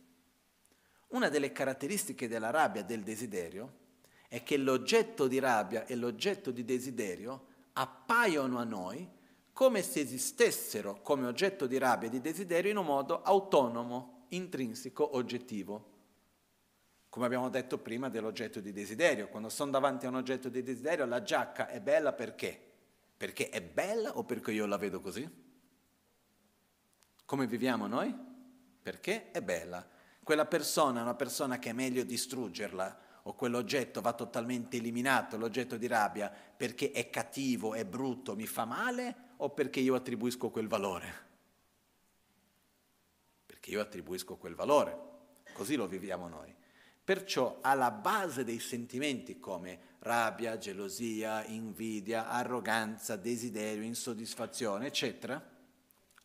una delle caratteristiche della rabbia e del desiderio è che l'oggetto di rabbia e l'oggetto di desiderio appaiono a noi come se esistessero come oggetto di rabbia e di desiderio in un modo autonomo, intrinseco, oggettivo. Come abbiamo detto prima dell'oggetto di desiderio, quando sono davanti a un oggetto di desiderio, la giacca è bella perché? Perché è bella o perché io la vedo così? Come viviamo noi? Perché è bella. Quella persona è una persona che è meglio distruggerla, o quell'oggetto va totalmente eliminato, l'oggetto di rabbia, perché è cattivo, è brutto, mi fa male, o perché io attribuisco quel valore? Perché io attribuisco quel valore, così lo viviamo noi. Perciò alla base dei sentimenti come rabbia, gelosia, invidia, arroganza, desiderio, insoddisfazione, eccetera,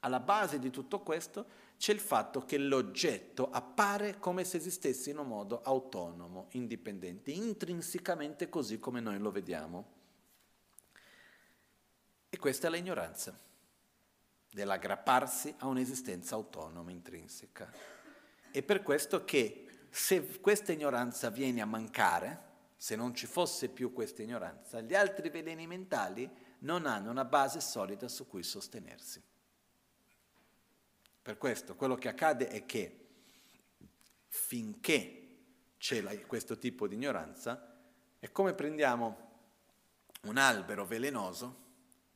alla base di tutto questo c'è il fatto che l'oggetto appare come se esistesse in un modo autonomo, indipendente, intrinsecamente così come noi lo vediamo. E questa è l'ignoranza, dell'aggrapparsi a un'esistenza autonoma, intrinseca. È per questo che se questa ignoranza viene a mancare, se non ci fosse più questa ignoranza, gli altri veleni mentali non hanno una base solida su cui sostenersi. Per questo, quello che accade è che finché c'è la, questo tipo di ignoranza, è come prendiamo un albero velenoso,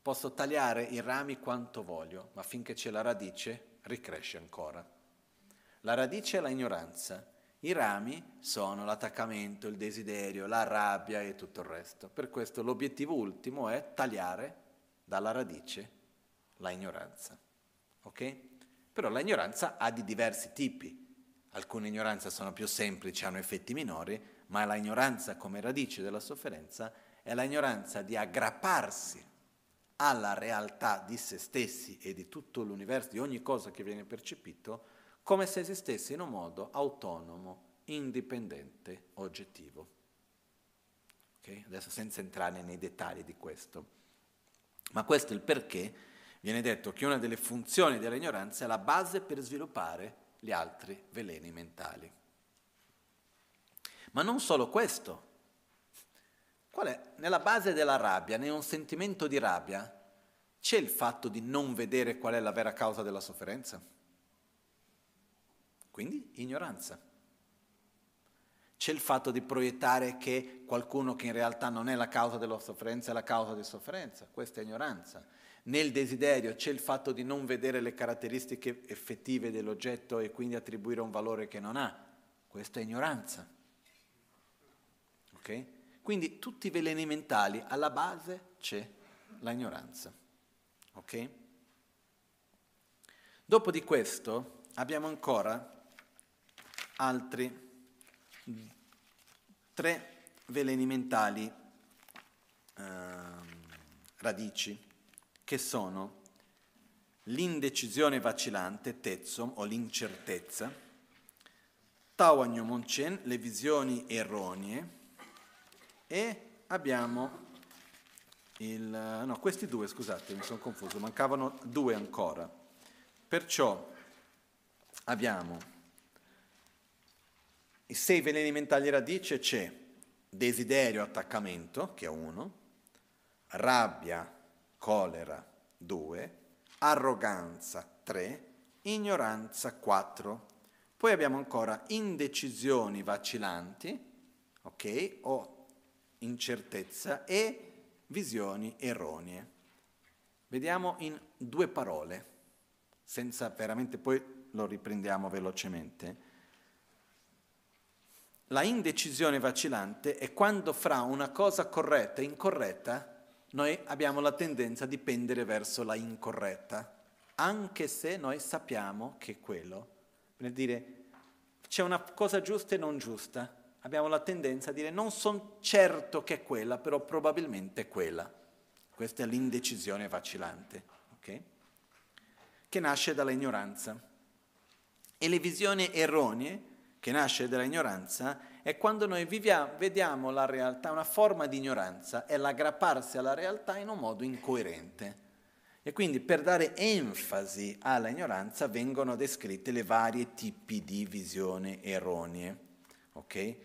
posso tagliare i rami quanto voglio, ma finché c'è la radice, ricresce ancora. La radice è la ignoranza, i rami sono l'attaccamento, il desiderio, la rabbia e tutto il resto. Per questo l'obiettivo ultimo è tagliare dalla radice la ignoranza. Ok? Però la ignoranza ha di diversi tipi, alcune ignoranze sono più semplici, hanno effetti minori, ma la ignoranza come radice della sofferenza è la ignoranza di aggrapparsi alla realtà di se stessi e di tutto l'universo, di ogni cosa che viene percepito, come se esistesse in un modo autonomo, indipendente, oggettivo. Okay? Adesso senza entrare nei dettagli di questo, ma questo è il perché. Viene detto che una delle funzioni dell'ignoranza è la base per sviluppare gli altri veleni mentali. Ma non solo questo. Qual è? Nella base della rabbia, in un sentimento di rabbia, c'è il fatto di non vedere qual è la vera causa della sofferenza. Quindi ignoranza. c'è il fatto di proiettare che qualcuno che in realtà non è la causa della sofferenza è la causa di sofferenza, questa è ignoranza. Nel desiderio c'è il fatto di non vedere le caratteristiche effettive dell'oggetto e quindi attribuire un valore che non ha, questa è ignoranza. Okay? Quindi tutti i veleni mentali, alla base c'è l'ignoranza. Ok? Dopo di questo abbiamo ancora altri tre veleni mentali eh, radici, che sono l'indecisione vacillante, tetsom, o l'incertezza, Tawanyo Monchen, le visioni erronee, e abbiamo il... no, questi due, scusate, mi sono confuso, mancavano due ancora. Perciò abbiamo i sei veleni mentali radice, c'è desiderio, attaccamento, che è uno, rabbia, colera, due, arroganza, tre, ignoranza, quattro. Poi abbiamo ancora indecisioni vacillanti, ok, o incertezza, e visioni erronee. Vediamo in due parole, senza veramente, poi lo riprendiamo velocemente. La indecisione vacillante è quando fra una cosa corretta e incorretta noi abbiamo la tendenza di pendere verso la incorretta, anche se noi sappiamo che è quello. Per dire, c'è una cosa giusta e non giusta. Abbiamo la tendenza a dire non sono certo che è quella, però probabilmente è quella. Questa è l'indecisione vacillante, okay? Che nasce dall'ignoranza. E le visioni erronee, che nasce dall'ignoranza, è quando noi viviamo, vediamo la realtà, una forma di ignoranza, è l'aggrapparsi alla realtà in un modo incoerente. E quindi per dare enfasi alla ignoranza vengono descritte le varie tipi di visioni erronee. Okay?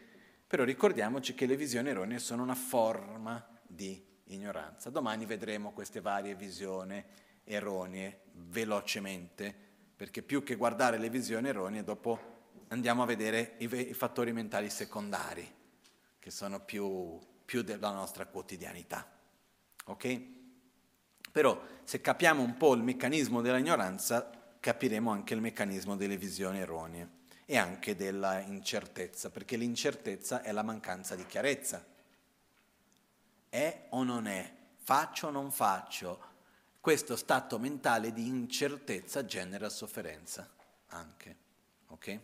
Però ricordiamoci che le visioni erronee sono una forma di ignoranza. Domani vedremo queste varie visioni erronee velocemente, perché più che guardare le visioni erronee, dopo andiamo a vedere i, ve- i fattori mentali secondari, che sono più, più della nostra quotidianità. Ok? Però se capiamo un po' il meccanismo dell'ignoranza, capiremo anche il meccanismo delle visioni erronee e anche della incertezza, perché l'incertezza è la mancanza di chiarezza. È o non è? Faccio o non faccio? Questo stato mentale di incertezza genera sofferenza anche. Ok?